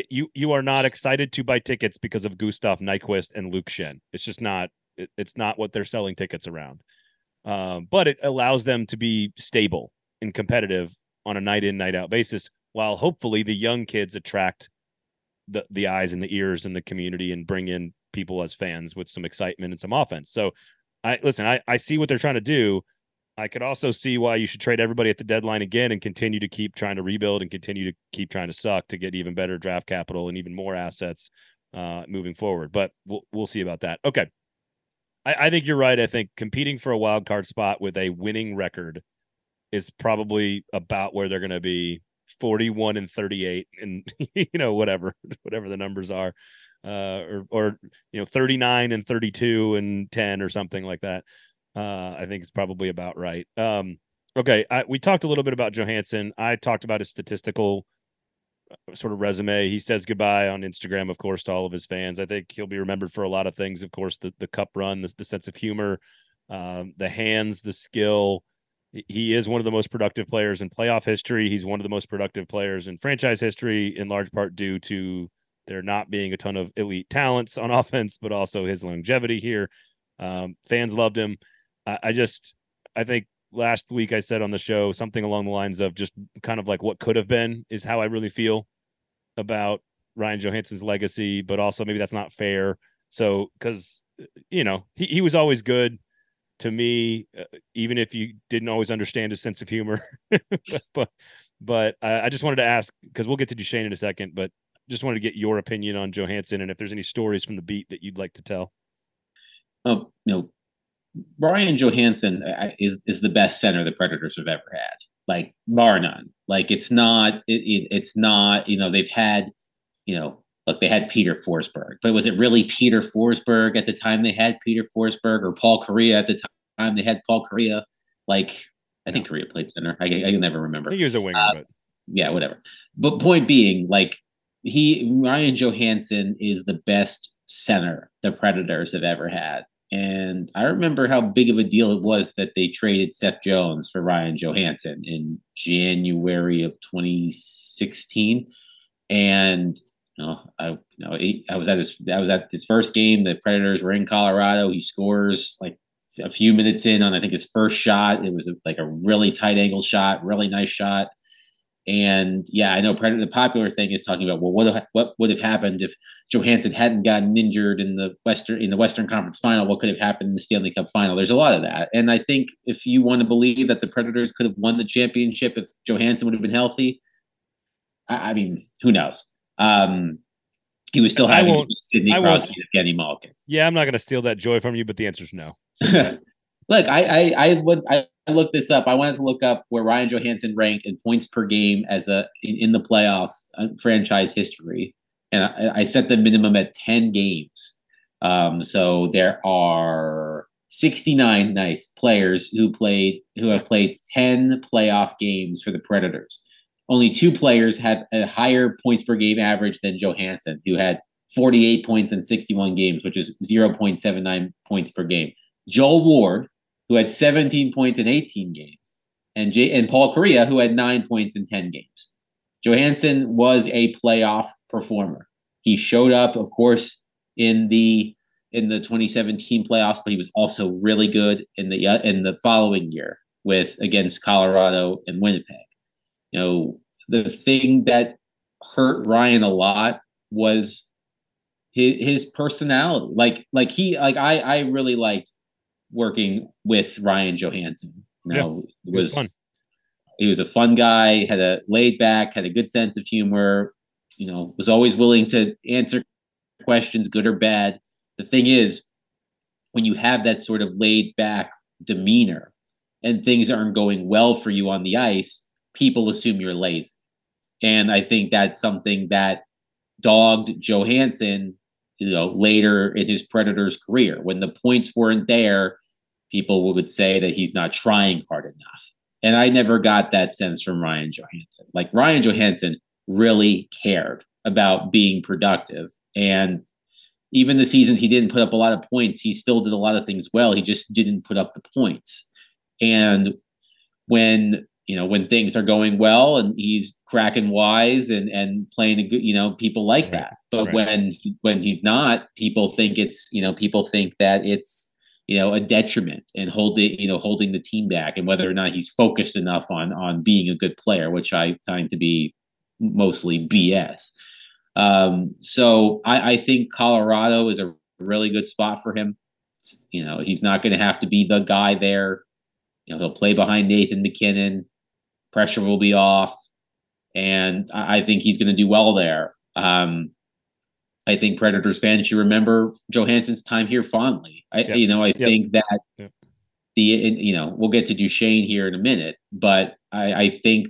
You are not excited to buy tickets because of Gustav Nyquist and Luke Schenn. It's just not. It's not what they're selling tickets around. But it allows them to be stable and competitive on a night in, night out basis, while hopefully the young kids attract the eyes and the ears in the community and bring in people as fans with some excitement and some offense. So, I see what they're trying to do. I could also see why you should trade everybody at the deadline again and continue to keep trying to rebuild and continue to keep trying to suck to get even better draft capital and even more assets moving forward. But we'll see about that. Okay. I think you're right. I think competing for a wild card spot with a winning record is probably about where they're going to be, 41-38 and, you know, whatever the numbers are, or, you know, 39-32-10 or something like that. I think it's probably about right. Okay. We talked a little bit about Johansen. I talked about his statistical sort of resume. He says goodbye on Instagram, of course, to all of his fans. I think he'll be remembered for a lot of things. Of course, the cup run, the sense of humor, the hands, the skill. He is one of the most productive players in playoff history. He's one of the most productive players in franchise history, in large part due to there not being a ton of elite talents on offense, but also his longevity here. Fans loved him. I think last week I said on the show something along the lines of just kind of like what could have been is how I really feel about Ryan Johansen's legacy, but also maybe that's not fair. So, because, you know, he was always good to me, even if you didn't always understand his sense of humor. but I just wanted to ask, because we'll get to Duchene in a second, but just wanted to get your opinion on Johansen and if there's any stories from the beat that you'd like to tell. Oh, you know, Ryan Johansen is the best center the Predators have ever had, like, bar none. Like, it's not, you know, they've had, you know, look, they had Peter Forsberg, but was it really Peter Forsberg at the time they had Peter Forsberg, or Paul Kariya at the time they had Paul Kariya? Like, I think Kariya played center. I can never remember. I think he was a winger, but yeah, whatever. But point being, like, Ryan Johansen is the best center the Predators have ever had. And I remember how big of a deal it was that they traded Seth Jones for Ryan Johansen in January of 2016. And I was at his first game. The Predators were in Colorado. He scores like a few minutes in on, I think, his first shot. It was like a really tight angle shot, really nice shot. And yeah, I know the popular thing is talking about, well, what would have happened if Johansson hadn't gotten injured in the Western Conference Final? What could have happened in the Stanley Cup Final? There's a lot of that. And I think if you want to believe that the Predators could have won the championship if Johansson would have been healthy, I mean, who knows? He was still having Sidney Crosby and Evgeny Malkin. Yeah, I'm not going to steal that joy from you, but the answer is no. So. Look, I looked this up. I wanted to look up where Ryan Johansen ranked in points per game as in the playoffs franchise history, and I set the minimum at 10 games. So there are 69 players who have played 10 playoff games for the Predators. Only 2 players have a higher points per game average than Johansen, who had 48 points in 61 games, which is 0.79 points per game. Joel Ward, who had 17 points in 18 games, and Paul Kariya, who had 9 points in 10 games. Johansson was a playoff performer. He showed up, of course, in the 2017 playoffs, but he was also really good in the following year against Colorado and Winnipeg. You know, the thing that hurt Ryan a lot was his personality. I really liked working with Ryan Johansen. You know, yeah, it was fun. He was a fun guy, had a laid back, had a good sense of humor, you know, was always willing to answer questions, good or bad. The thing is, when you have that sort of laid back demeanor and things aren't going well for you on the ice, people assume you're lazy. And I think that's something that dogged Johansen, you know, later in his Predators career. When the points weren't there, people would say that he's not trying hard enough. And I never got that sense from Ryan Johansen. Like, Ryan Johansen really cared about being productive. And even the seasons he didn't put up a lot of points, he still did a lot of things well. He just didn't put up the points. And when things are going well and he's cracking wise and playing a good, you know, people like right. that. But right. when he's not, people think that it's a detriment and holding the team back, and whether or not he's focused enough on being a good player, which I find to be mostly BS. So I think Colorado is a really good spot for him. You know, he's not going to have to be the guy there. You know, he'll play behind Nathan McKinnon. Pressure will be off, and I think he's going to do well there. I think Predators fans should remember Johansson's time here fondly. I think we'll get to Duchene here in a minute, but I think,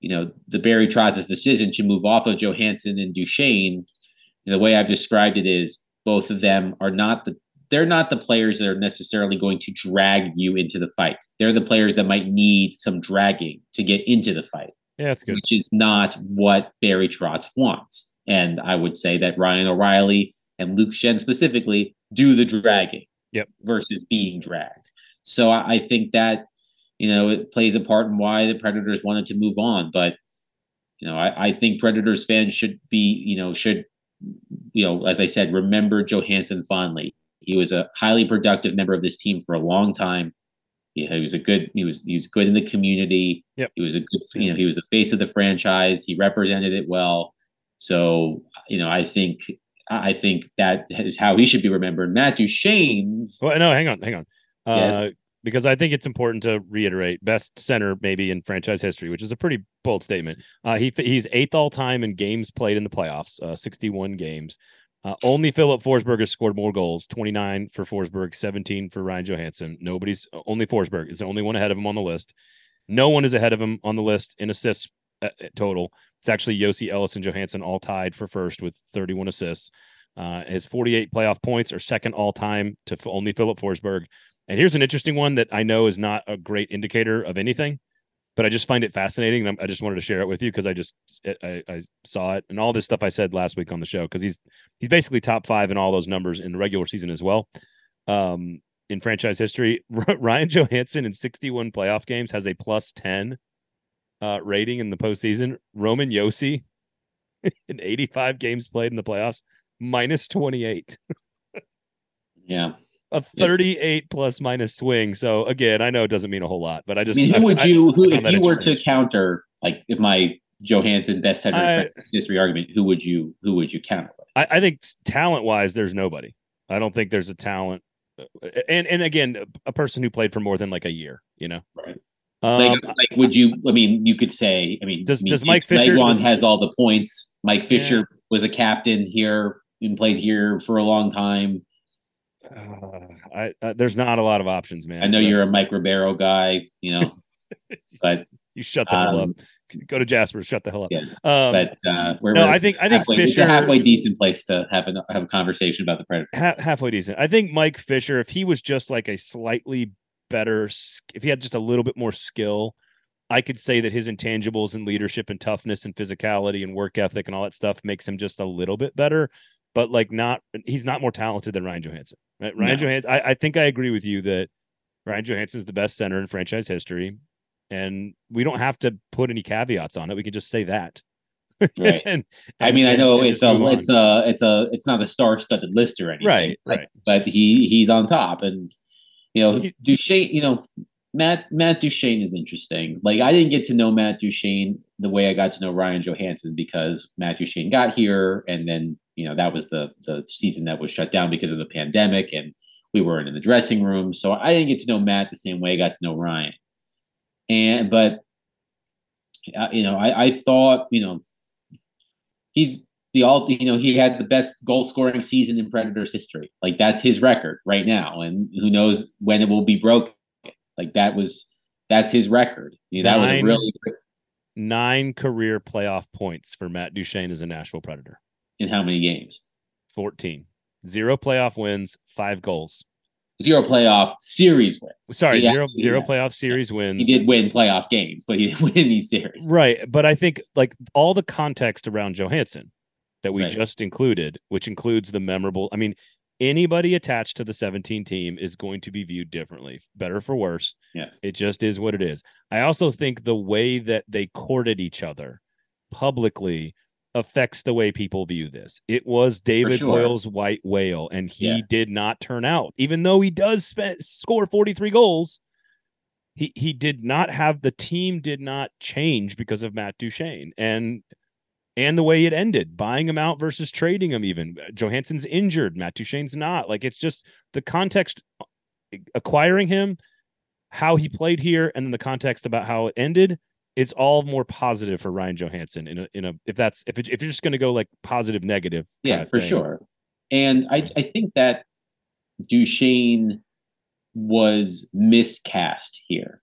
you know, the Barry Trotz's decision to move off of Johansen and Duchene, the way I've described it is, both of them are not the players that are necessarily going to drag you into the fight. They're the players that might need some dragging to get into the fight. Yeah, that's good. Which is not what Barry Trotz wants. And I would say that Ryan O'Reilly and Luke Schenn specifically do the dragging versus being dragged. So I think that, you know, it plays a part in why the Predators wanted to move on. But, you know, I think Predators fans should, as I said, remember Johansen fondly. He was a highly productive member of this team for a long time. He was good in the community. Yep. He was a good, you know, he was the face of the franchise. He represented it well. So, you know, I think that is how he should be remembered. Matt Duchene's. Well, no, hang on. Yes. Because I think it's important to reiterate best center maybe in franchise history, which is a pretty bold statement. He's 8th all time in games played in the playoffs, 61 games. Only Filip Forsberg has scored more goals, 29 for Forsberg, 17 for Ryan Johansen. Only Forsberg is the only one ahead of him on the list. No one is ahead of him on the list in assists total. It's actually Josi, Ellis, and Johansson all tied for first with 31 assists. His 48 playoff points are second all time to only Filip Forsberg. And here's an interesting one that I know is not a great indicator of anything, but I just find it fascinating. And I just wanted to share it with you because I saw it and all this stuff I said last week on the show, because he's basically top five in all those numbers in the regular season as well. In franchise history, Ryan Johansen in 61 playoff games has a plus 10 rating in the postseason. Roman Josi in 85 games played in the playoffs, minus 28. Yeah. A 38 plus minus swing. So again, I know it doesn't mean a whole lot, but if you were to counter, like if my Johansson best center in franchise history argument, who would you counter? I think talent wise, there's nobody. I don't think there's a talent. And again, a person who played for more than like a year, you know? Right. Does Mike Fisher has all the points. Mike Fisher was a captain here and played here for a long time. There's not a lot of options, man. I know you're a Mike Ribeiro guy, you know, but you shut the hell up. Go to Jasper, shut the hell up. Yes, I think Fisher, it's a halfway decent place to have a conversation about the Predators. Halfway decent. I think Mike Fisher, if he was just like a slightly better, if he had just a little bit more skill, I could say that his intangibles and leadership and toughness and physicality and work ethic and all that stuff makes him just a little bit better. But like, he's not more talented than Ryan Johansen. Right? Johansen. I think I agree with you that Ryan Johansen is the best center in franchise history, and we don't have to put any caveats on it. We can just say that. Right. It's not a star-studded list or anything. Right. Right. But he's on top, and you know Duchene. You know Matt Duchene is interesting. Like I didn't get to know Matt Duchene the way I got to know Ryan Johansen, because Matt Duchene got here and then. You know, that was the season that was shut down because of the pandemic and we weren't in the dressing room. So I didn't get to know Matt the same way I got to know Ryan. I thought, you know, he had the best goal scoring season in Predators history. Like that's his record right now. And who knows when it will be broken. Like that's his record. You know, that was really great. 9 career playoff points for Matt Duchene as a Nashville Predator. In how many games? 14. 0 playoff wins, 5 goals. 0 playoff series wins. Sorry, zero playoff series wins. He did win playoff games, but he didn't win any series. Right, but I think like all the context around Johansson that we just included, which includes the memorable, I mean, anybody attached to the 17 team is going to be viewed differently, better for worse. Yes. It just is what it is. I also think the way that they courted each other publicly affects the way people view this. It was David Boyle's white whale, and he did not turn out. Even though he does score 43 goals, he did not have, the team did not change because of Matt Duchene and the way it ended, buying him out versus trading him even. Johansson's injured, Matt Duchene's not. Like it's just the context acquiring him, how he played here, and then the context about how it ended. It's all more positive for Ryan Johansen if you're just going to go like positive, negative. Yeah, for sure. And I think that Duchene was miscast here.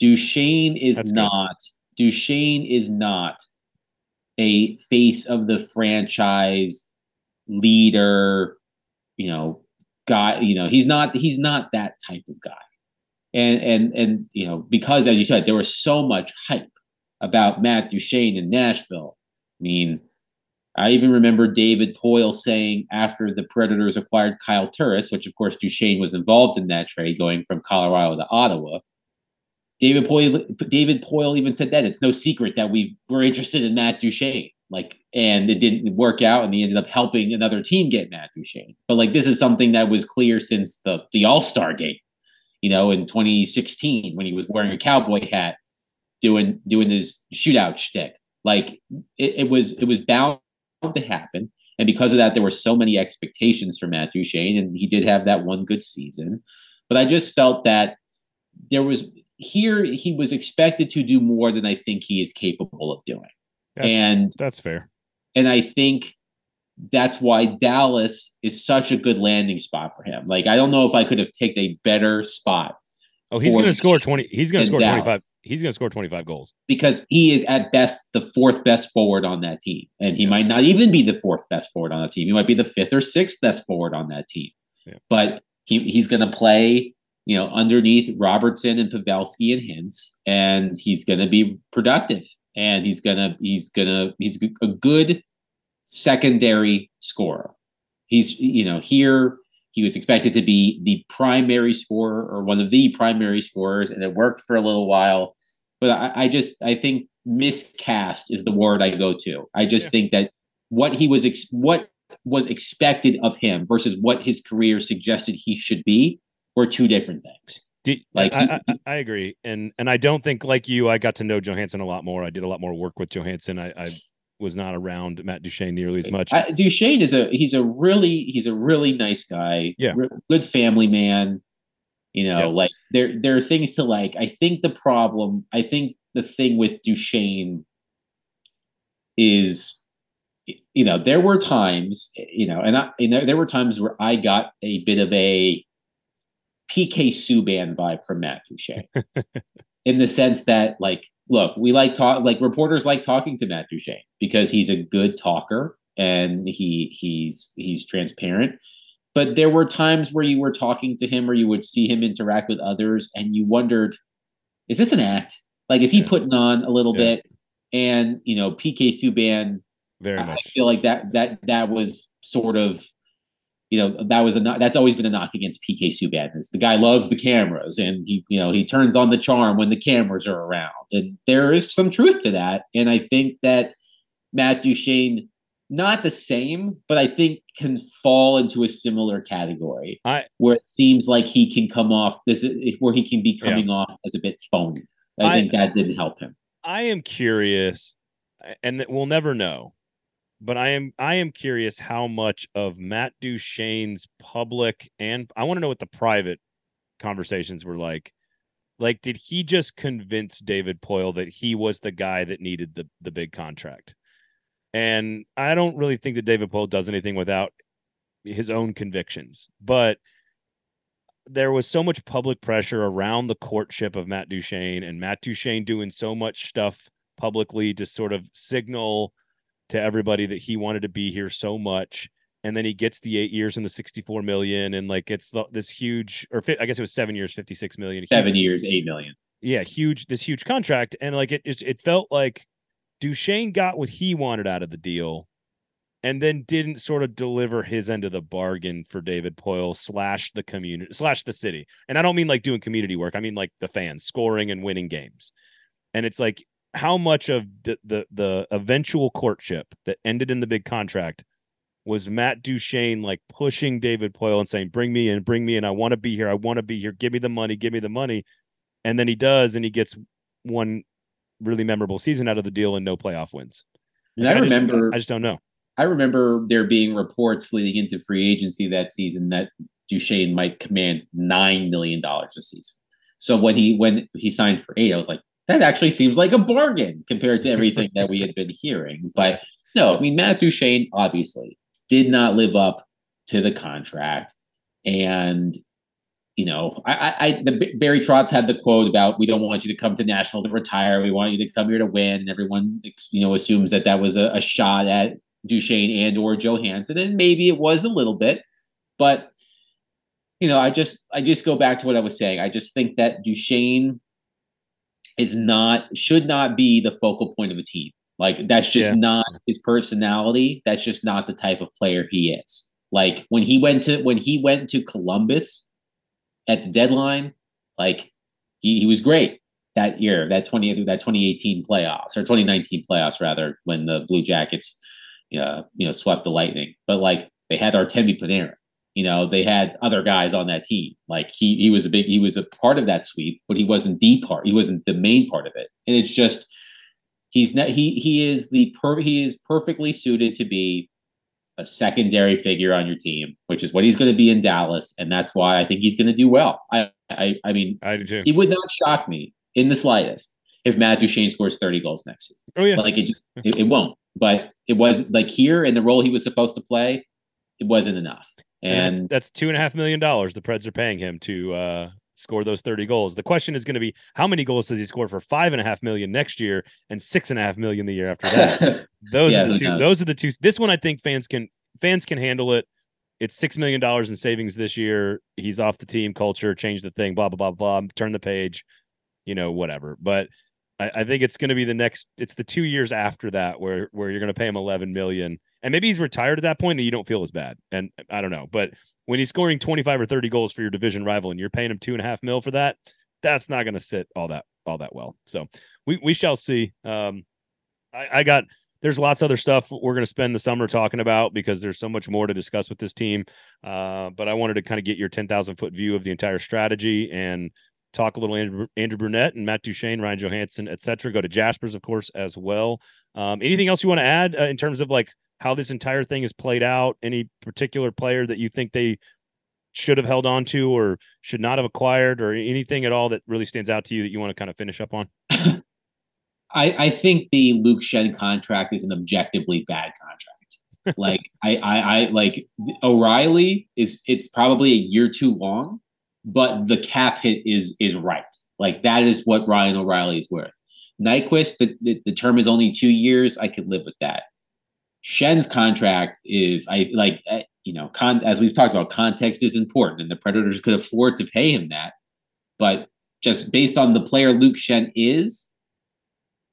Duchene is not a face of the franchise leader, you know, guy, you know, he's not that type of guy. And you know, because as you said, there was so much hype about Matt Duchene in Nashville. I mean, I even remember David Poyle saying after the Predators acquired Kyle Turris, which of course Duchene was involved in that trade going from Colorado to Ottawa. David Poyle even said that it's no secret that we were interested in Matt Duchene. Like, and it didn't work out, and he ended up helping another team get Matt Duchene. But like, this is something that was clear since the All-Star game. You know, in 2016, when he was wearing a cowboy hat, doing his shootout shtick, like it was bound to happen. And because of that, there were so many expectations for Matt Duchene, and he did have that one good season. But I just felt that he was expected to do more than I think he is capable of doing. And that's fair. And I think that's why Dallas is such a good landing spot for him. Like, I don't know if I could have picked a better spot. Oh, he's going to score 20. He's going to score 25. He's going to score 25 goals because he is at best the fourth best forward on that team. And he might not even be the fourth best forward on that team. He might be the fifth or sixth best forward on that team, but he's going to play, you know, underneath Robertson and Pavelski and Hintz, and he's going to be productive, and he's a good secondary scorer. He's, you know, here he was expected to be the primary scorer or one of the primary scorers, and it worked for a little while. But I think miscast is the word I go to. I just think that what was expected of him versus what his career suggested he should be were two different things. I agree. And I don't think, like you, I got to know Johansen a lot more. I did a lot more work with Johansen. I was not around Matt Duchene nearly as much. Duchene is he's a really nice guy. Yeah. Good family man. You know, like there are things to like. I think the thing with Duchene is, you know, there were times, you know, there were times where I got a bit of a PK Subban vibe from Matt Duchene in the sense that, like, look, we reporters like talking to Matt Duchene because he's a good talker and he's transparent. But there were times where you were talking to him or you would see him interact with others and you wondered, is this an act? Like, is he putting on a little bit? And, you know, PK Subban, very much. I feel like that was sort of, you know, that's always been a knock against PK Subban. The guy loves the cameras, and he turns on the charm when the cameras are around, and there is some truth to that. And I think that Matt Duchene, not the same, but I think can fall into a similar category where it seems like he can come off off as a bit phony. I think that didn't help him. I am curious, and we'll never know. But I am curious how much of Matt Duchene's public, and I want to know what the private conversations were like. Like, did he just convince David Poile that he was the guy that needed the big contract? And I don't really think that David Poile does anything without his own convictions. But there was so much public pressure around the courtship of Matt Duchene, and Matt Duchene doing so much stuff publicly to sort of signal to everybody that he wanted to be here so much. And then he gets the 8 years and the $64 million. And like, it's this huge, or I guess it was 7 years, $56 million, 7 years, $8 million. Yeah. This huge contract. And like, it felt like Duchene got what he wanted out of the deal and then didn't sort of deliver his end of the bargain for David Poile / the community / the city. And I don't mean like doing community work. I mean like the fans scoring and winning games. And it's like, how much of the eventual courtship that ended in the big contract was Matt Duchene like pushing David Poile and saying, bring me in. I want to be here. Give me the money. And then he does, and he gets one really memorable season out of the deal and no playoff wins. And I just don't know. I remember there being reports leading into free agency that season that Duchene might command $9 million a season. So when he signed for 8, I was like, that actually seems like a bargain compared to everything that we had been hearing. But no, I mean, Matt Duchene obviously did not live up to the contract. And, you know, Barry Trotz had the quote about, we don't want you to come to Nashville to retire. We want you to come here to win. And everyone, you know, assumes that was a shot at Duchene and or Johansen. And maybe it was a little bit, but, you know, I just go back to what I was saying. I just think that Duchene should not be the focal point of a team. Like, that's just not his personality. That's just not the type of player he is. Like, when he went to Columbus at the deadline, like he was great that year, that 2018 playoffs or 2019 playoffs rather, when the Blue Jackets, you know, swept the Lightning. But like, they had Artemi Panarin, you know, they had other guys on that team. Like he was a part of that sweep, but he wasn't the part. He wasn't the main part of it. And it's just, he is perfectly suited to be a secondary figure on your team, which is what he's going to be in Dallas. And that's why I think he's going to do well. I do too. It would not shock me in the slightest if Matt Duchene scores 30 goals next season. Oh yeah. Like it won't. but it wasn't like here in the role he was supposed to play. It wasn't enough. And that's $2.5 million. The Preds are paying him to score those 30 goals. The question is going to be, how many goals does he score for $5.5 million next year and $6.5 million the year after that? Those are the two. This one, I think fans can handle it. It's $6 million in savings this year. He's off the team, culture, change the thing, blah, blah, blah, blah. Turn the page, whatever. But I think it's going to be the 2 years after that where you're going to pay him $11 million. And maybe he's retired at that point and you don't feel as bad. And I don't know. But when he's scoring 25 or 30 goals for your division rival and you're paying him $2.5 million for that, that's not going to sit all that well. So we shall see. There's lots of other stuff we're going to spend the summer talking about because there's so much more to discuss with this team. But I wanted to kind of get your 10,000-foot view of the entire strategy and talk a little Andrew Brunette and Matt Duchene, Ryan Johansen, et cetera. Go to Jaspers, of course, as well. Anything else you want to add in terms of like how this entire thing is played out? Any particular player that you think they should have held on to or should not have acquired, or anything at all that really stands out to you that you want to kind of finish up on? I think the Luke Schenn contract is an objectively bad contract. Like I like O'Reilly it's probably a year too long, but the cap hit is right. Like that is what Ryan O'Reilly is worth. Nyquist, the term is only 2 years. I could live with that. Schen's contract is as we've talked about, context is important, and the Predators could afford to pay him that. But just based on the player Luke Schenn is,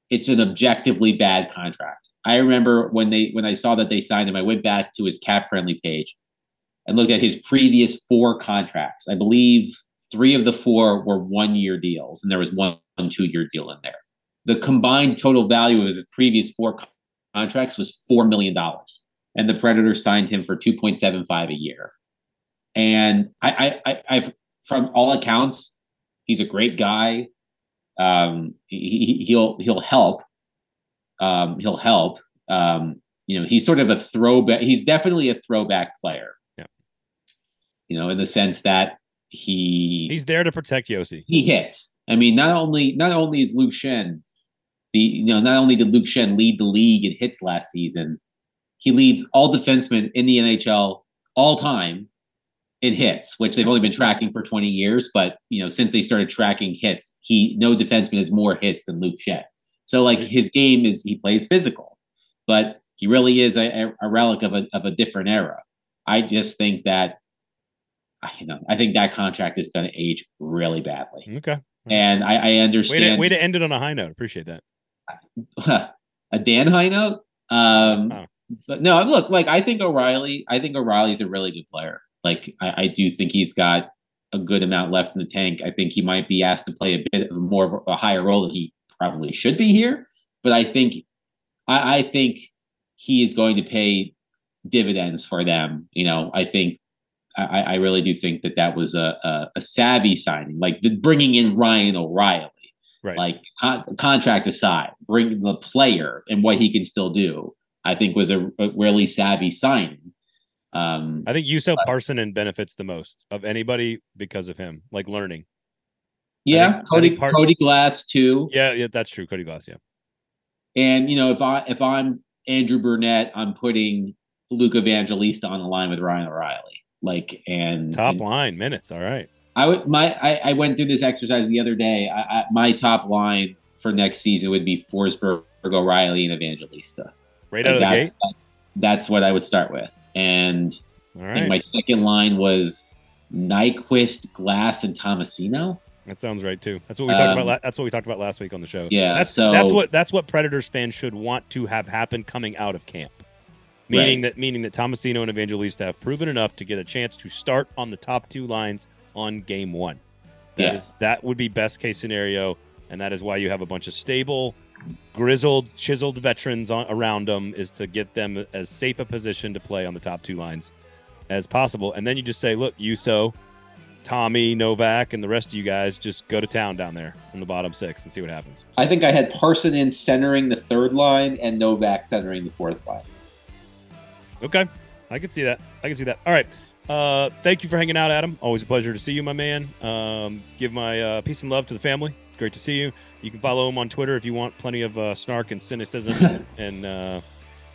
it's an objectively bad contract. I remember when I saw that they signed him, I went back to his cap-friendly page and looked at his previous 4 contracts. I believe 3 of the 4 were 1-year deals, and there was one 2-year deal in there. The combined total value of his previys 4 contracts was $4 million, and the Predators signed him for $2.75 a year. And I've from all accounts, he's a great guy. He'll help. He's sort of a throwback. He's definitely a throwback player. Yeah. In the sense that he's there to protect Josi. He hits. I mean, not only is Luke Schenn did Luke Schenn lead the league in hits last season, he leads all defensemen in the NHL all time in hits, which they've only been tracking for 20 years. But, since they started tracking hits, no defenseman has more hits than Luke Schenn. So like his game is, he plays physical, but he really is a relic of a different era. I just think that, I think that contract is going to age really badly. Okay. And I understand. Way to end it on a high note. Appreciate that. A Dan high note. But no, look, like I think O'Reilly's a really good player. Like I do think he's got a good amount left in the tank. I think he might be asked to play a bit more of a higher role than he probably should be here. But I think he is going to pay dividends for them. I really do think that was a savvy signing, like bringing in Ryan O'Reilly, right? Like contract aside, bring the player and what he can still do. I think was a really savvy signing. I think Juuso Parsinen benefits the most of anybody because of him, like learning. Yeah, Cody Glass too. Yeah, that's true. Cody Glass, yeah. And if I'm Andrew Brunette, I'm putting Luke Evangelista on the line with Ryan O'Reilly, line minutes. All right, I went through this exercise the other day. My top line for next season would be Forsberg, O'Reilly, and Evangelista. Right out of the gate. That's what I would start with. And all right. I think my second line was Nyquist, Glass, and Tomasino. That sounds right too. That's what we talked about. That's what we talked about last week on the show. Yeah, that's what Predators fans should want to have happen coming out of camp. Meaning right. Meaning that Tomasino and Evangelista have proven enough to get a chance to start on the top 2 lines on game 1. That would be best case scenario, and that is why you have a bunch of stable, grizzled, chiseled veterans around them, is to get them as safe a position to play on the top 2 lines as possible. And then you just say, look, Juuso, Tommy, Novak, and the rest of you guys just go to town down there on the bottom 6 and see what happens. I think I had Parsinen centering the 3rd line and Novak centering the 4th line. Okay. I can see that. All right. Thank you for hanging out, Adam. Always a pleasure to see you, my man. Give my peace and love to the family. Great to see you. You can follow him on Twitter if you want plenty of snark and cynicism and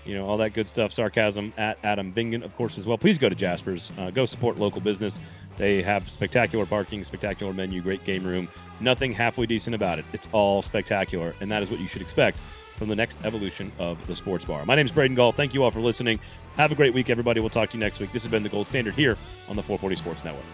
you know, all that good stuff. Sarcasm at Adam Vingan, of course, as well. Please go to Jasper's. Go support local business. They have spectacular parking, spectacular menu, great game room. Nothing halfway decent about it. It's all spectacular, and that is what you should expect from the next evolution of the sports bar. My name is Braden Gall. Thank you all for listening. Have a great week, everybody. We'll talk to you next week. This has been The Gold Standard here on the 440 Sports Network.